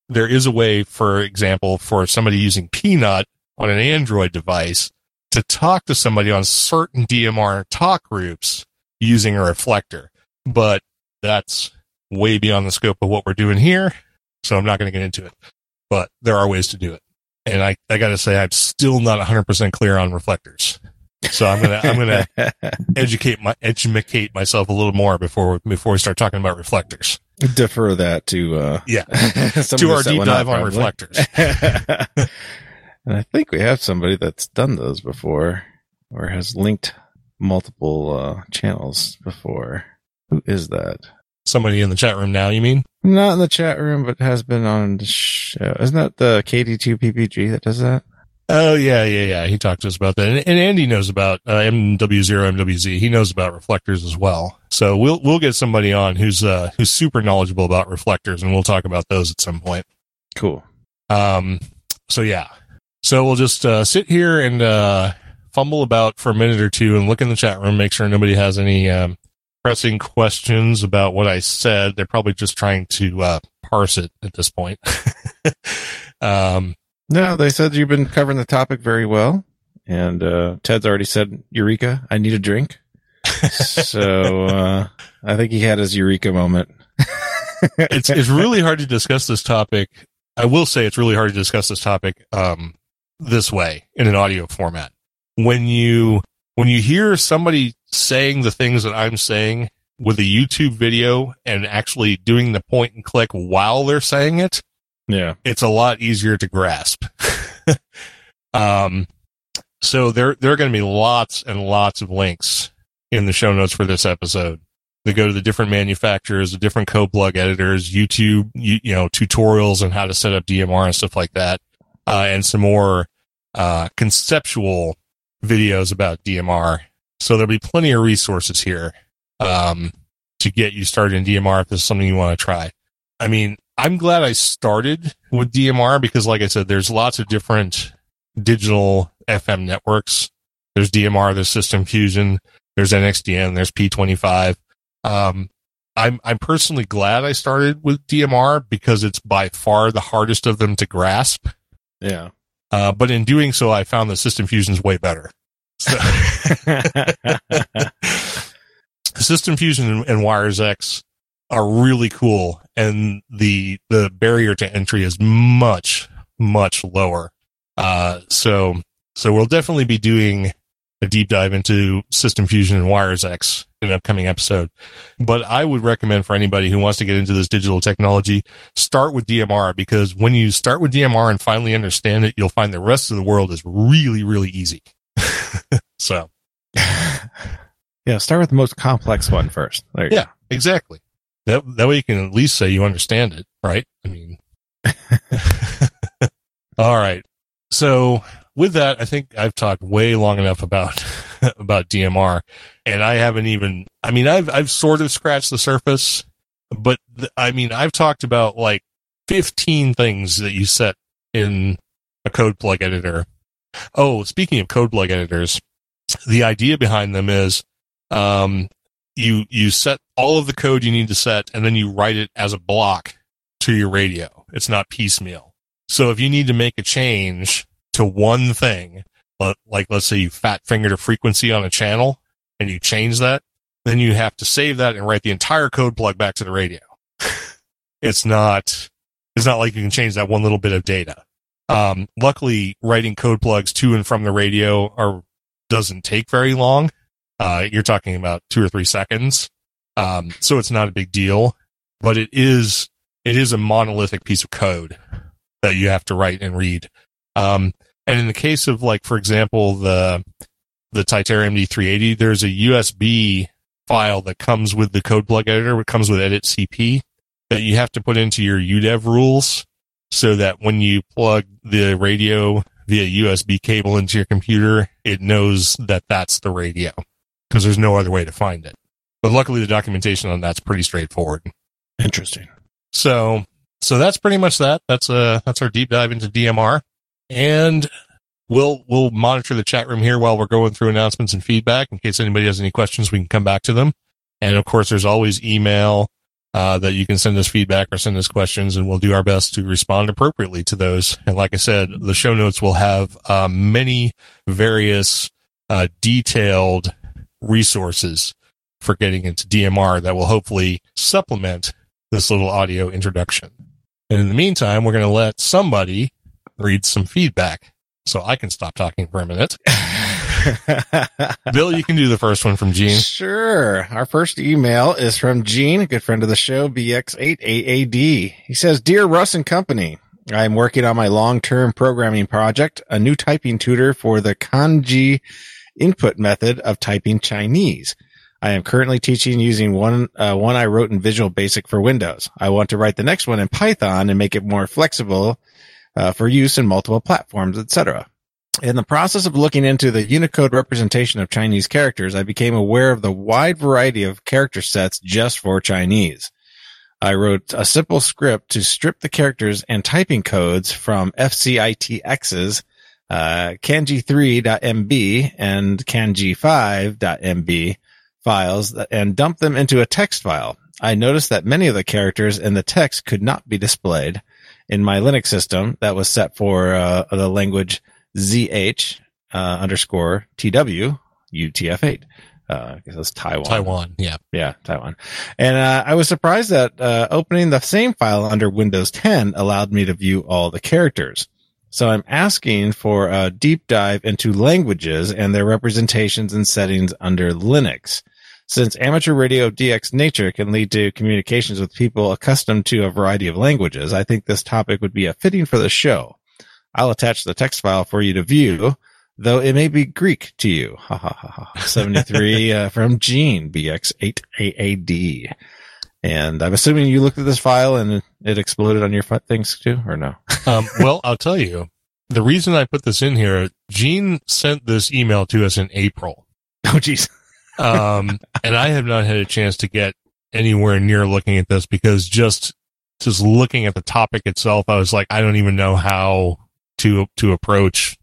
there is a way, for example, for somebody using Peanut on an Android device to talk to somebody on certain D M R talk groups using a reflector. But that's way beyond the scope of what we're doing here, so I'm not going to get into it. But there are ways to do it. And I, I got to say, I'm still not one hundred percent clear on reflectors. So I'm going to I'm gonna educate my educate myself a little more before before we start talking about reflectors. Defer that to uh, yeah to our deep dive on reflectors. And I think we have somebody that's done those before or has linked multiple uh, channels before. Who is that? Somebody in the chat room now, you mean? Not in the chat room, but has been on the show. Isn't that the K D two P P G that does that? Oh, yeah, yeah, yeah. He talked to us about that. And, and Andy knows about uh, M W zero M W Z. He knows about reflectors as well. So we'll we'll get somebody on who's uh, who's super knowledgeable about reflectors, and we'll talk about those at some point. Cool. Um. So, yeah. So we'll just uh, sit here and uh, fumble about for a minute or two and look in the chat room, make sure nobody has any... Um, pressing questions about what I said. They're probably just trying to uh, parse it at this point. um, no, they said you've been covering the topic very well, and uh, Ted's already said, "Eureka! I need a drink." so uh, I think he had his Eureka moment. it's it's really hard to discuss this topic. I will say it's really hard to discuss this topic um, this way in an audio format. When you when you hear somebody saying the things that I'm saying with a YouTube video and actually doing the point and click while they're saying it, Yeah. It's a lot easier to grasp. um, so there, there are going to be lots and lots of links in the show notes for this episode. They go to the different manufacturers, the different code plug editors, YouTube, you, you know, tutorials on how to set up D M R and stuff like that. Uh, and some more, uh, conceptual videos about D M R. So there'll be plenty of resources here, um, to get you started in D M R if this is something you want to try. I mean, I'm glad I started with D M R because, like I said, there's lots of different digital F M networks. There's D M R, there's System Fusion, there's N X D N, there's P twenty-five. Um, I'm I'm personally glad I started with D M R because it's by far the hardest of them to grasp. Yeah. Uh, but in doing so, I found that System Fusion's way better. So System Fusion and, and WiresX are really cool, and the the barrier to entry is much much lower. Uh, so so we'll definitely be doing a deep dive into System Fusion and WiresX in an upcoming episode. But I would recommend for anybody who wants to get into this digital technology, start with D M R, because when you start with D M R and finally understand it, you'll find the rest of the world is really really easy. So yeah, start with the most complex one first. There you yeah, go. Exactly. That that way you can at least say you understand it, right? I mean, all right. So with that, I think I've talked way long enough about about D M R, and I haven't even. I mean, I've I've sort of scratched the surface, but th- I mean, I've talked about like fifteen things that you set in a code plug editor. Oh, speaking of code plug editors, the idea behind them is, um, you you set all of the code you need to set, and then you write it as a block to your radio. It's not piecemeal. So if you need to make a change to one thing, like let's say you fat fingered a frequency on a channel and you change that, then you have to save that and write the entire code plug back to the radio. It's not it's not like you can change that one little bit of data. Um, luckily, writing code plugs to and from the radio are doesn't take very long. Uh, you're talking about two or three seconds. Um, so it's not a big deal, but it is, it is a monolithic piece of code that you have to write and read. Um, and in the case of, like, for example, the, the Taitera M D three eighty, there's a U S B file that comes with the code plug editor. It comes with Edit C P that you have to put into your U D E V rules so that when you plug the radio via U S B cable into your computer, it knows that that's the radio, because there's no other way to find it. But luckily, the documentation on that's pretty straightforward. Interesting. So, so that's pretty much that. That's uh that's our deep dive into D M R, and we'll we'll monitor the chat room here while we're going through announcements and feedback. In case anybody has any questions, we can come back to them. And of course, there's always email uh, that you can send us feedback or send us questions, and we'll do our best to respond appropriately to those. And like I said, the show notes will have uh, many various uh, detailed resources for getting into D M R that will hopefully supplement this little audio introduction. And in the meantime, we're going to let somebody read some feedback, so I can stop talking for a minute. Bill, you can do the first one from Gene. Sure. Our first email is from Gene, a good friend of the show, B X eight A A D. He says, "Dear Russ and company, I am working on my long-term programming project, a new typing tutor for the kanji input method of typing Chinese. I am currently teaching using one uh, one I wrote in Visual Basic for Windows. I want to write the next one in Python and make it more flexible uh, for use in multiple platforms, et cetera. In the process of looking into the Unicode representation of Chinese characters, I became aware of the wide variety of character sets just for Chinese. I wrote a simple script to strip the characters and typing codes from F C I T X's uh, kanji three dot m b and kanji five dot m b files and dump them into a text file. I noticed that many of the characters in the text could not be displayed in my Linux system that was set for uh, the language Z H uh, underscore T W U T F eight. Uh, I guess that's Taiwan. Taiwan, yeah. Yeah, Taiwan. And uh, I was surprised that uh, opening the same file under Windows ten allowed me to view all the characters. So I'm asking for a deep dive into languages and their representations and settings under Linux. since amateur radio of D X nature can lead to communications with people accustomed to a variety of languages, I think this topic would be a fitting for the show. I'll attach the text file for you to view, though it may be Greek to you. Ha ha ha ha. seventy-three uh, from Gene, B X eight A A D. And I'm assuming you looked at this file and it exploded on your things too, or no? um, well, I'll tell you. The reason I put this in here, Gene sent this email to us in April. Oh, geez. um, and I have not had a chance to get anywhere near looking at this because just just looking at the topic itself, I was like, I don't even know how to to approach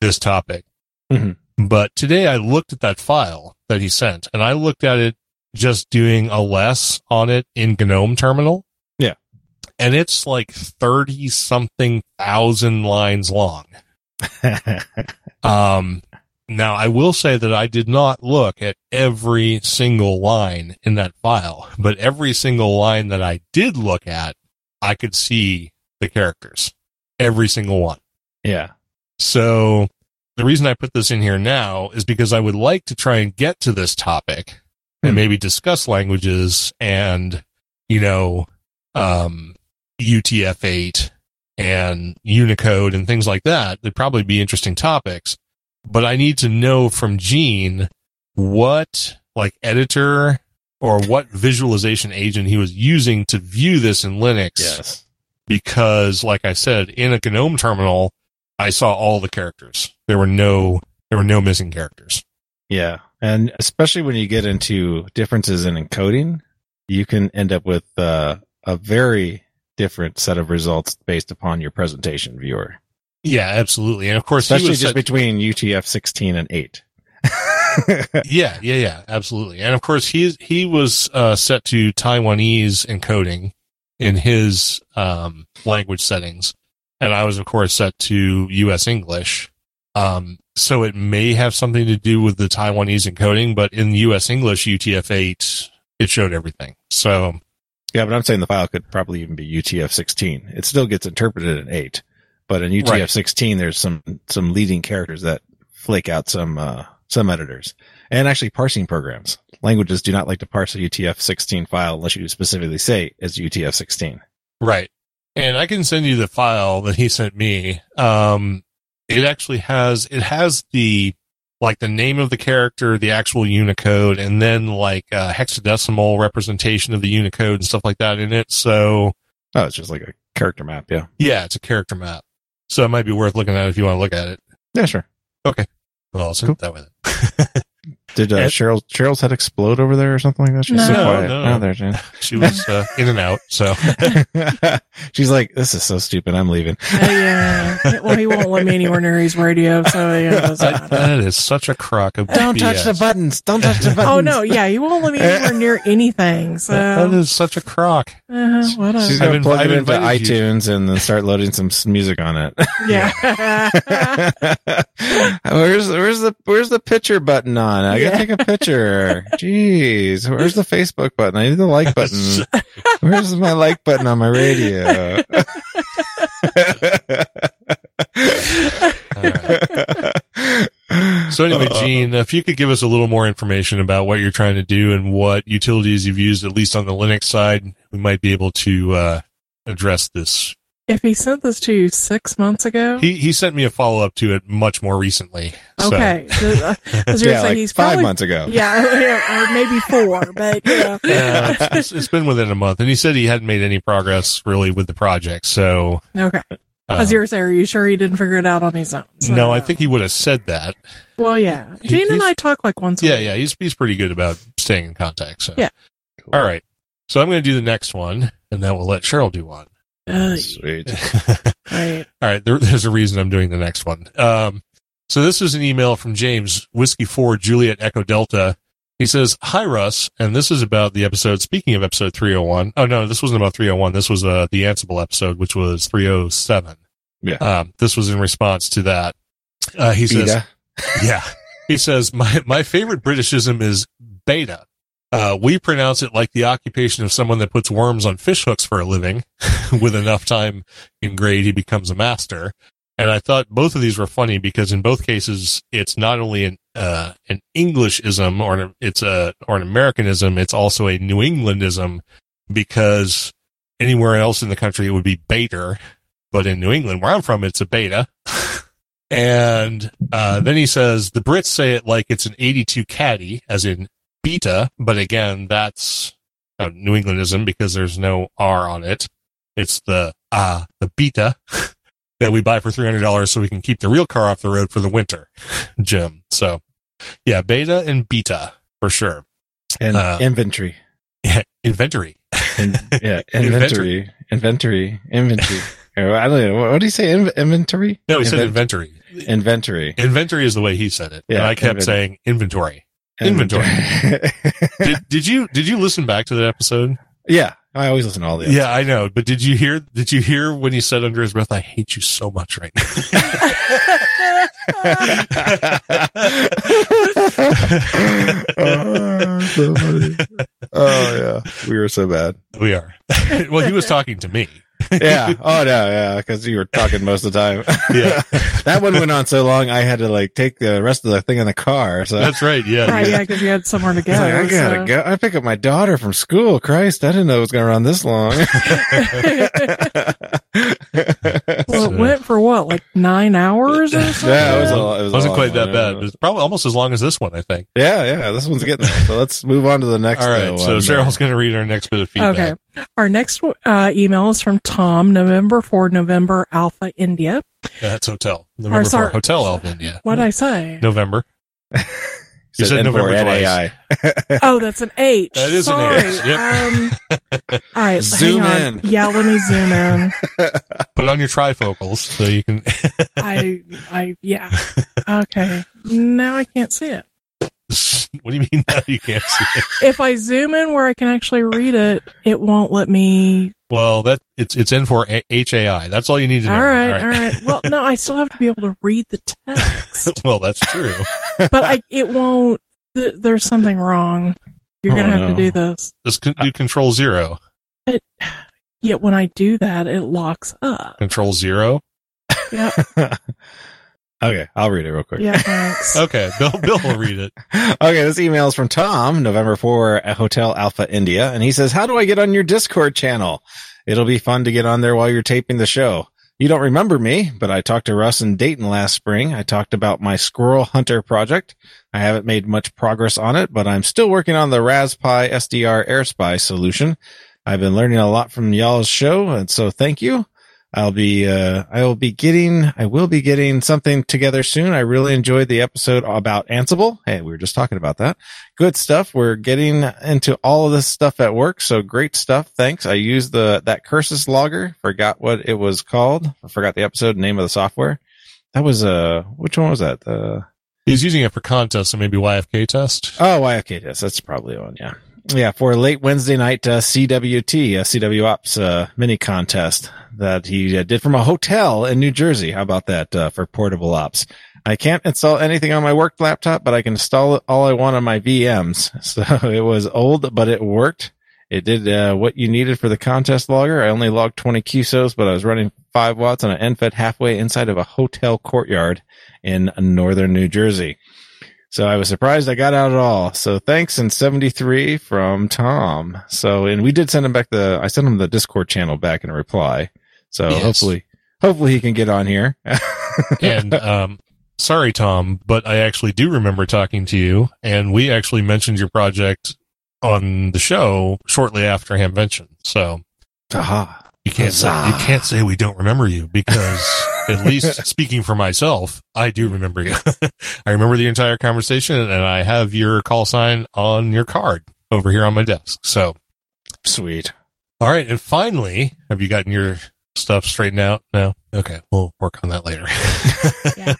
this topic. Mm-hmm. But today I looked at that file that he sent, and I looked at it just doing a less on it in GNOME Terminal. Yeah. And it's like thirty something thousand lines long. um, now I will say that I did not look at every single line in that file, but every single line that I did look at, I could see the characters, every single one. Yeah. So the reason I put this in here now is because I would like to try and get to this topic and maybe discuss languages and, you know, um, U T F eight and Unicode and things like that. They'd probably be interesting topics, but I need to know from Gene what, like, editor or what visualization agent he was using to view this in Linux. Yes. Because, like I said, in a GNOME terminal, I saw all the characters. There were no, there were no missing characters. Yeah. And especially when you get into differences in encoding, you can end up with uh, a very different set of results based upon your presentation viewer. Yeah, absolutely. And of course, especially just set- between U T F sixteen and eight. yeah, yeah, yeah, absolutely. And of course, he, he was uh, set to Taiwanese encoding in his um, language settings. And I was, of course, set to U S English. Um, so it may have something to do with the Taiwanese encoding, but in U S English U T F eight, it showed everything. So, yeah, but I'm saying the file could probably even be U T F sixteen. It still gets interpreted in eight, but in U T F sixteen, right, there's some, some leading characters that flake out some, uh, some editors and actually parsing programs. Languages do not like to parse a U T F sixteen file unless you specifically say it's U T F sixteen. Right. And I can send you the file that he sent me. Um, It actually has, it has the, like, the name of the character, the actual Unicode, and then, like, a hexadecimal representation of the Unicode and stuff like that in it. So. Oh, it's just like a character map. Yeah. Yeah. It's a character map. So it might be worth looking at if you want to look at it. Yeah, sure. Okay. Well, I'll send it that way then. Did uh, and, Cheryl's, Cheryl's head explode over there or something like that? She's no, so quiet. No. Oh, there she is. She was uh, in and out, so. She's like, this is so stupid. I'm leaving. Uh, yeah. Well, he won't let me anywhere near his radio, so yeah. That, that is such a crock of Don't B S. Touch the buttons. Don't touch the buttons. Oh, no, yeah. He won't let me anywhere near anything, so. That, that is such a crock. Uh, what She's going to plug I've it into iTunes you. And then start loading some music on it. Yeah. where's, where's, the, where's the picture button on? I gotta yeah. take a picture. Jeez, where's the Facebook button? I need the like button. Where's my like button on my radio? Right. So anyway, Gene, if you could give us a little more information about what you're trying to do and what utilities you've used, at least on the Linux side, we might be able to uh, address this. If he sent this to you six months ago? He he sent me a follow-up to it much more recently. Okay. So. So, uh, yeah, like he's five probably, months ago. Yeah, or maybe four, but, you know. Yeah, it's, it's been within a month, and he said he hadn't made any progress, really, with the project, so. Okay. Uh, As you were saying, are you sure he didn't figure it out on his own? So, no, I think he would have said that. Well, yeah. He, Gene and I talk like once a yeah, week. Yeah, yeah, he's, he's pretty good about staying in contact, so. Yeah. Cool. All right. So I'm going to do the next one, and then we'll let Cheryl do one. Uh, Sweet. Right. All right. There, there's a reason I'm doing the next one. Um, so this is an email from James, Whiskey four, Juliet Echo Delta. He says, hi, Russ. And this is about the episode. Speaking of episode three oh one. Oh, no, this wasn't about three oh one. This was uh, the Ansible episode, which was three oh seven. Yeah. Um, this was in response to that. Uh, he beta. says, yeah. He says, my, my favorite Britishism is beta. Uh, we pronounce it like the occupation of someone that puts worms on fish hooks for a living. With enough time in grade, he becomes a master. And I thought both of these were funny because in both cases, it's not only an uh, an Englishism or an, it's a or an Americanism, it's also a New Englandism, because anywhere else in the country it would be beta, but in New England, where I'm from, it's a beta. And uh, then he says the Brits say it like it's an eighty-two caddy, as in beta, but again, that's a New Englandism because there's no R on it. It's the uh the beta. That we buy for three hundred dollars so we can keep the real car off the road for the winter, Jim. So, yeah, beta and beta for sure. And uh, inventory. Yeah, inventory. In, yeah, inventory. Inventory. Inventory. I don't know. What do you say? In- inventory? No, he Invent- said inventory. Inventory. Inventory is the way he said it. Yeah, and I kept invent- saying inventory. Inventory. inventory. did, did you did you listen back to that episode? Yeah. I always listen to all the episodes. Yeah, I know. But did you hear, did you hear when he said under his breath, I hate you so much right now? Oh, so funny. Oh, yeah. We were so bad. We are. Well, he was talking to me. Yeah. Oh, no. Yeah. Because you were talking most of the time. Yeah. That one went on so long, I had to like take the rest of the thing in the car. So that's right. Yeah. Right, yeah. Because you had somewhere to go. I, like, I gotta so. go. I pick up my daughter from school. Christ, I didn't know it was gonna run this long. Well, it went for what, like nine hours or something? Yeah, it was. A, it was wasn't quite long, that bad. It was probably almost as long as this one, I think. Yeah, yeah. This one's getting there. So let's move on to the next. All right. One. So Cheryl's gonna read our next bit of feedback. Okay. Our next uh, email is from Tom, November for November Alpha India. That's hotel. November or, sorry, for Hotel Alpha India. What did I say? November. You said, said November twice. Oh, that's an H. That is sorry. An H. Yep. Um, all right. Zoom in. Yeah, let me zoom in. Put on your trifocals so you can. I, I, yeah. Okay. Now I can't see it. What do you mean now you can't see it? If I zoom in where I can actually read it, it won't let me. Well, that it's it's N four H A I. That's all you need to know. All right, all right. All right. Well, no, I still have to be able to read the text. Well, that's true. But I, it won't. Th- there's something wrong. You're oh, gonna have no. to do this. Just con- do Control Zero. But yet when I do that, it locks up. Control Zero. Yeah. Okay, I'll read it real quick. Yeah, thanks. Okay, Bill, Bill will read it. Okay, this email is from Tom, November fourth at Hotel Alpha India, and he says, how do I get on your Discord channel? It'll be fun to get on there while you're taping the show. You don't remember me, but I talked to Russ and Dayton last spring. I talked about my Squirrel Hunter project. I haven't made much progress on it, but I'm still working on the Raspberry Pi S D R AirSpy solution. I've been learning a lot from y'all's show, and so thank you. I'll be, uh, I will be getting, I will be getting something together soon. I really enjoyed the episode about Ansible. Hey, we were just talking about that. Good stuff. We're getting into all of this stuff at work. So great stuff. Thanks. I used the, that Cursus logger. Forgot what it was called. I forgot the episode name of the software. That was, uh, which one was that? Uh, he's using it for contests, so maybe Y F K test. Oh, Y F K test. That's probably one. Yeah. Yeah, for a late Wednesday night uh, C W T, uh, C W Ops uh, mini contest that he uh, did from a hotel in New Jersey. How about that uh, for portable ops? I can't install anything on my work laptop, but I can install it all I want on my V Ms. So it was old, but it worked. It did uh, what you needed for the contest logger. I only logged twenty Q S Os, but I was running five watts on an N F E D halfway inside of a hotel courtyard in northern New Jersey. So I was surprised I got out at all. So thanks in seventy-three from Tom. So, and we did send him back the, I sent him the Discord channel back in a reply. So yes. hopefully, hopefully he can get on here. And, um, sorry, Tom, but I actually do remember talking to you, and we actually mentioned your project on the show shortly after Hamvention. So uh-huh. you can't say, you can't say we don't remember you because at least speaking for myself, I do remember you. I remember the entire conversation, and I have your call sign on your card over here on my desk. So sweet. All right. And finally, have you gotten your stuff straightened out? No. Okay. We'll work on that later. Yeah.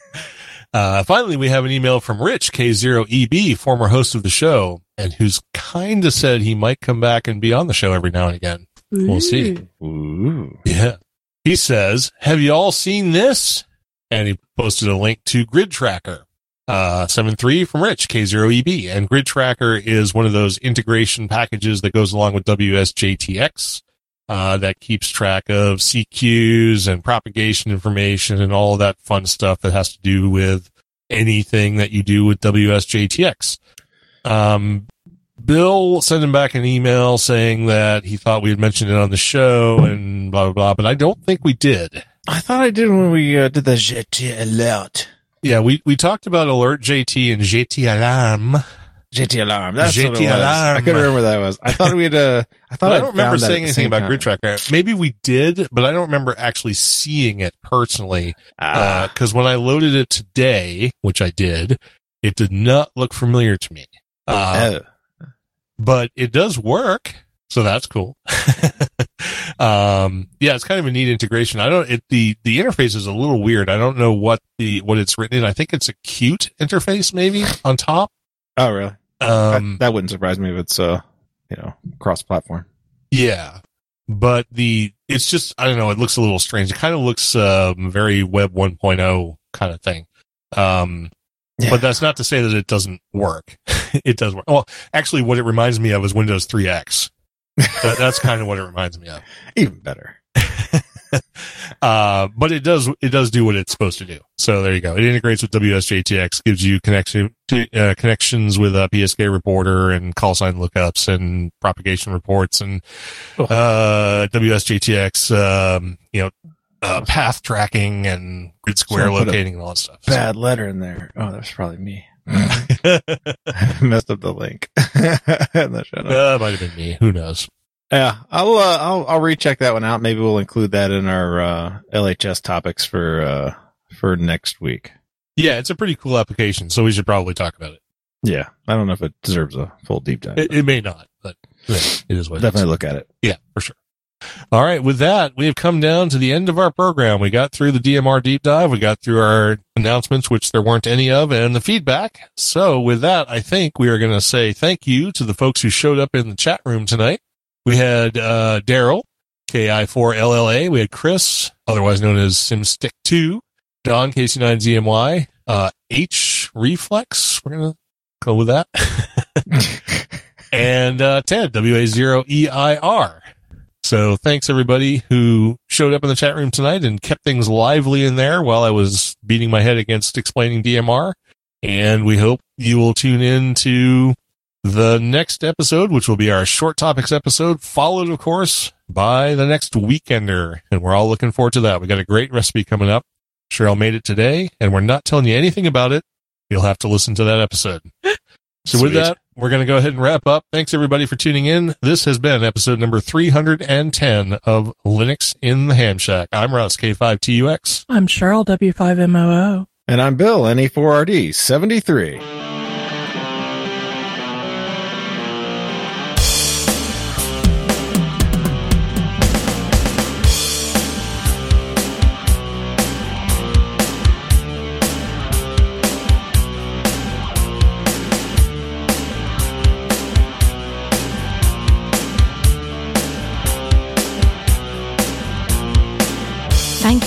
Uh, finally, we have an email from Rich K zero E B, former host of the show, and who's kind of said he might come back and be on the show every now and again. Ooh. We'll see. Ooh. Yeah. He says, have you all seen this? And he posted a link to Grid Tracker. Uh, seven three from Rich, K zero E B. And Grid Tracker is one of those integration packages that goes along with W S J T X. uh, that keeps track of C Qs and propagation information and all that fun stuff that has to do with anything that you do with W S J T X. Um, Bill sent him back an email saying that he thought we had mentioned it on the show and blah, blah, blah, but I don't think we did. I thought I did when we uh, did the J T alert. Yeah, we, we talked about alert J T and J T alarm. J T alarm. That's J T what it was. Alarm. I couldn't remember what that was. I thought we had uh, I thought well, I don't remember saying anything about Grid Tracker. Maybe we did, but I don't remember actually seeing it personally. Ah. Uh, cause when I loaded it today, which I did, it did not look familiar to me. Uh, oh. But it does work. So that's cool. um, yeah, it's kind of a neat integration. I don't, it, the, the interface is a little weird. I don't know what the, what it's written in. I think it's a Qt interface maybe on top. Oh, really? Um, that, that wouldn't surprise me if it's, uh, you know, cross-platform. Yeah, but the it's just, I don't know, it looks a little strange. It kind of looks um, very Web one point oh kind of thing. Um, yeah. But that's not to say that it doesn't work. It does work. Well, actually, what it reminds me of is Windows three X. that, that's kind of what it reminds me of. Even better. uh, but it does it does do what it's supposed to do. So there you go. It integrates with W S J T X, gives you connection to, uh, connections with a P S K reporter and call sign lookups and propagation reports and uh, W S J T X, um, you know, uh, path tracking and grid square so locating and all that stuff. Bad so. Letter in there. Oh, that's probably me. I messed up the link. That uh, might have been me. Who knows? Yeah, I'll, uh, I'll I'll recheck that one out. Maybe we'll include that in our uh, L H S topics for uh, for next week. Yeah, it's a pretty cool application, so we should probably talk about it. Yeah, I don't know if it deserves a full deep dive. It, it may not, but it is what it is. Definitely look at it. Yeah, for sure. All right, with that, we have come down to the end of our program. We got through the D M R deep dive. We got through our announcements, which there weren't any of, and the feedback. So with that, I think we are going to say thank you to the folks who showed up in the chat room tonight. We had uh, Daryl, K I four L L A. We had Chris, otherwise known as Simstick two, Don, K C nine Z M Y, uh, H Reflex. We're going to go with that. And uh, Ted, W A zero E I R. So thanks, everybody, who showed up in the chat room tonight and kept things lively in there while I was beating my head against explaining D M R. And we hope you will tune in to the next episode, which will be our short topics episode, followed, of course, by the next weekender. And we're all looking forward to that. We got a great recipe coming up. Cheryl made it today, and we're not telling you anything about it. You'll have to listen to that episode. So Sweet. With that, we're going to go ahead and wrap up. Thanks, everybody, for tuning in. This has been episode number three hundred ten of Linux in the Hamshack. I'm Russ, K five T U X. I'm Cheryl, W five M O O. And I'm Bill, N E four R D, seventy-three. Thank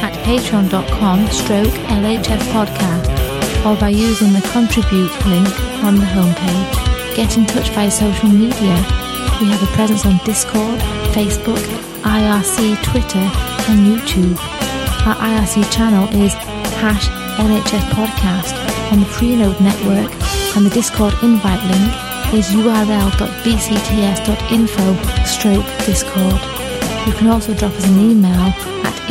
at patreon dot com stroke L H S podcast or by using the contribute link on the homepage. Get in touch via social media. We have a presence on Discord, Facebook, I R C, Twitter and YouTube. Our I R C channel is hash L H S podcast on the Freenode network, and the Discord invite link is u r l dot b c t s dot info stroke discord. You can also drop us an email at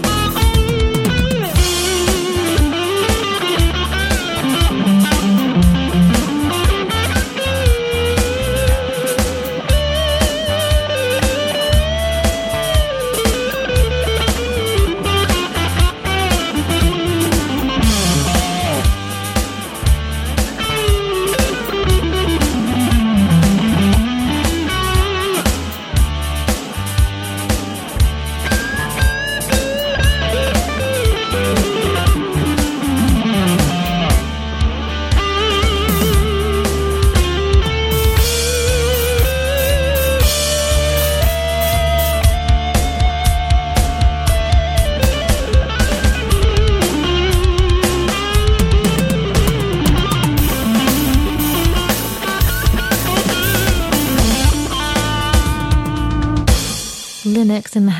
Linux in the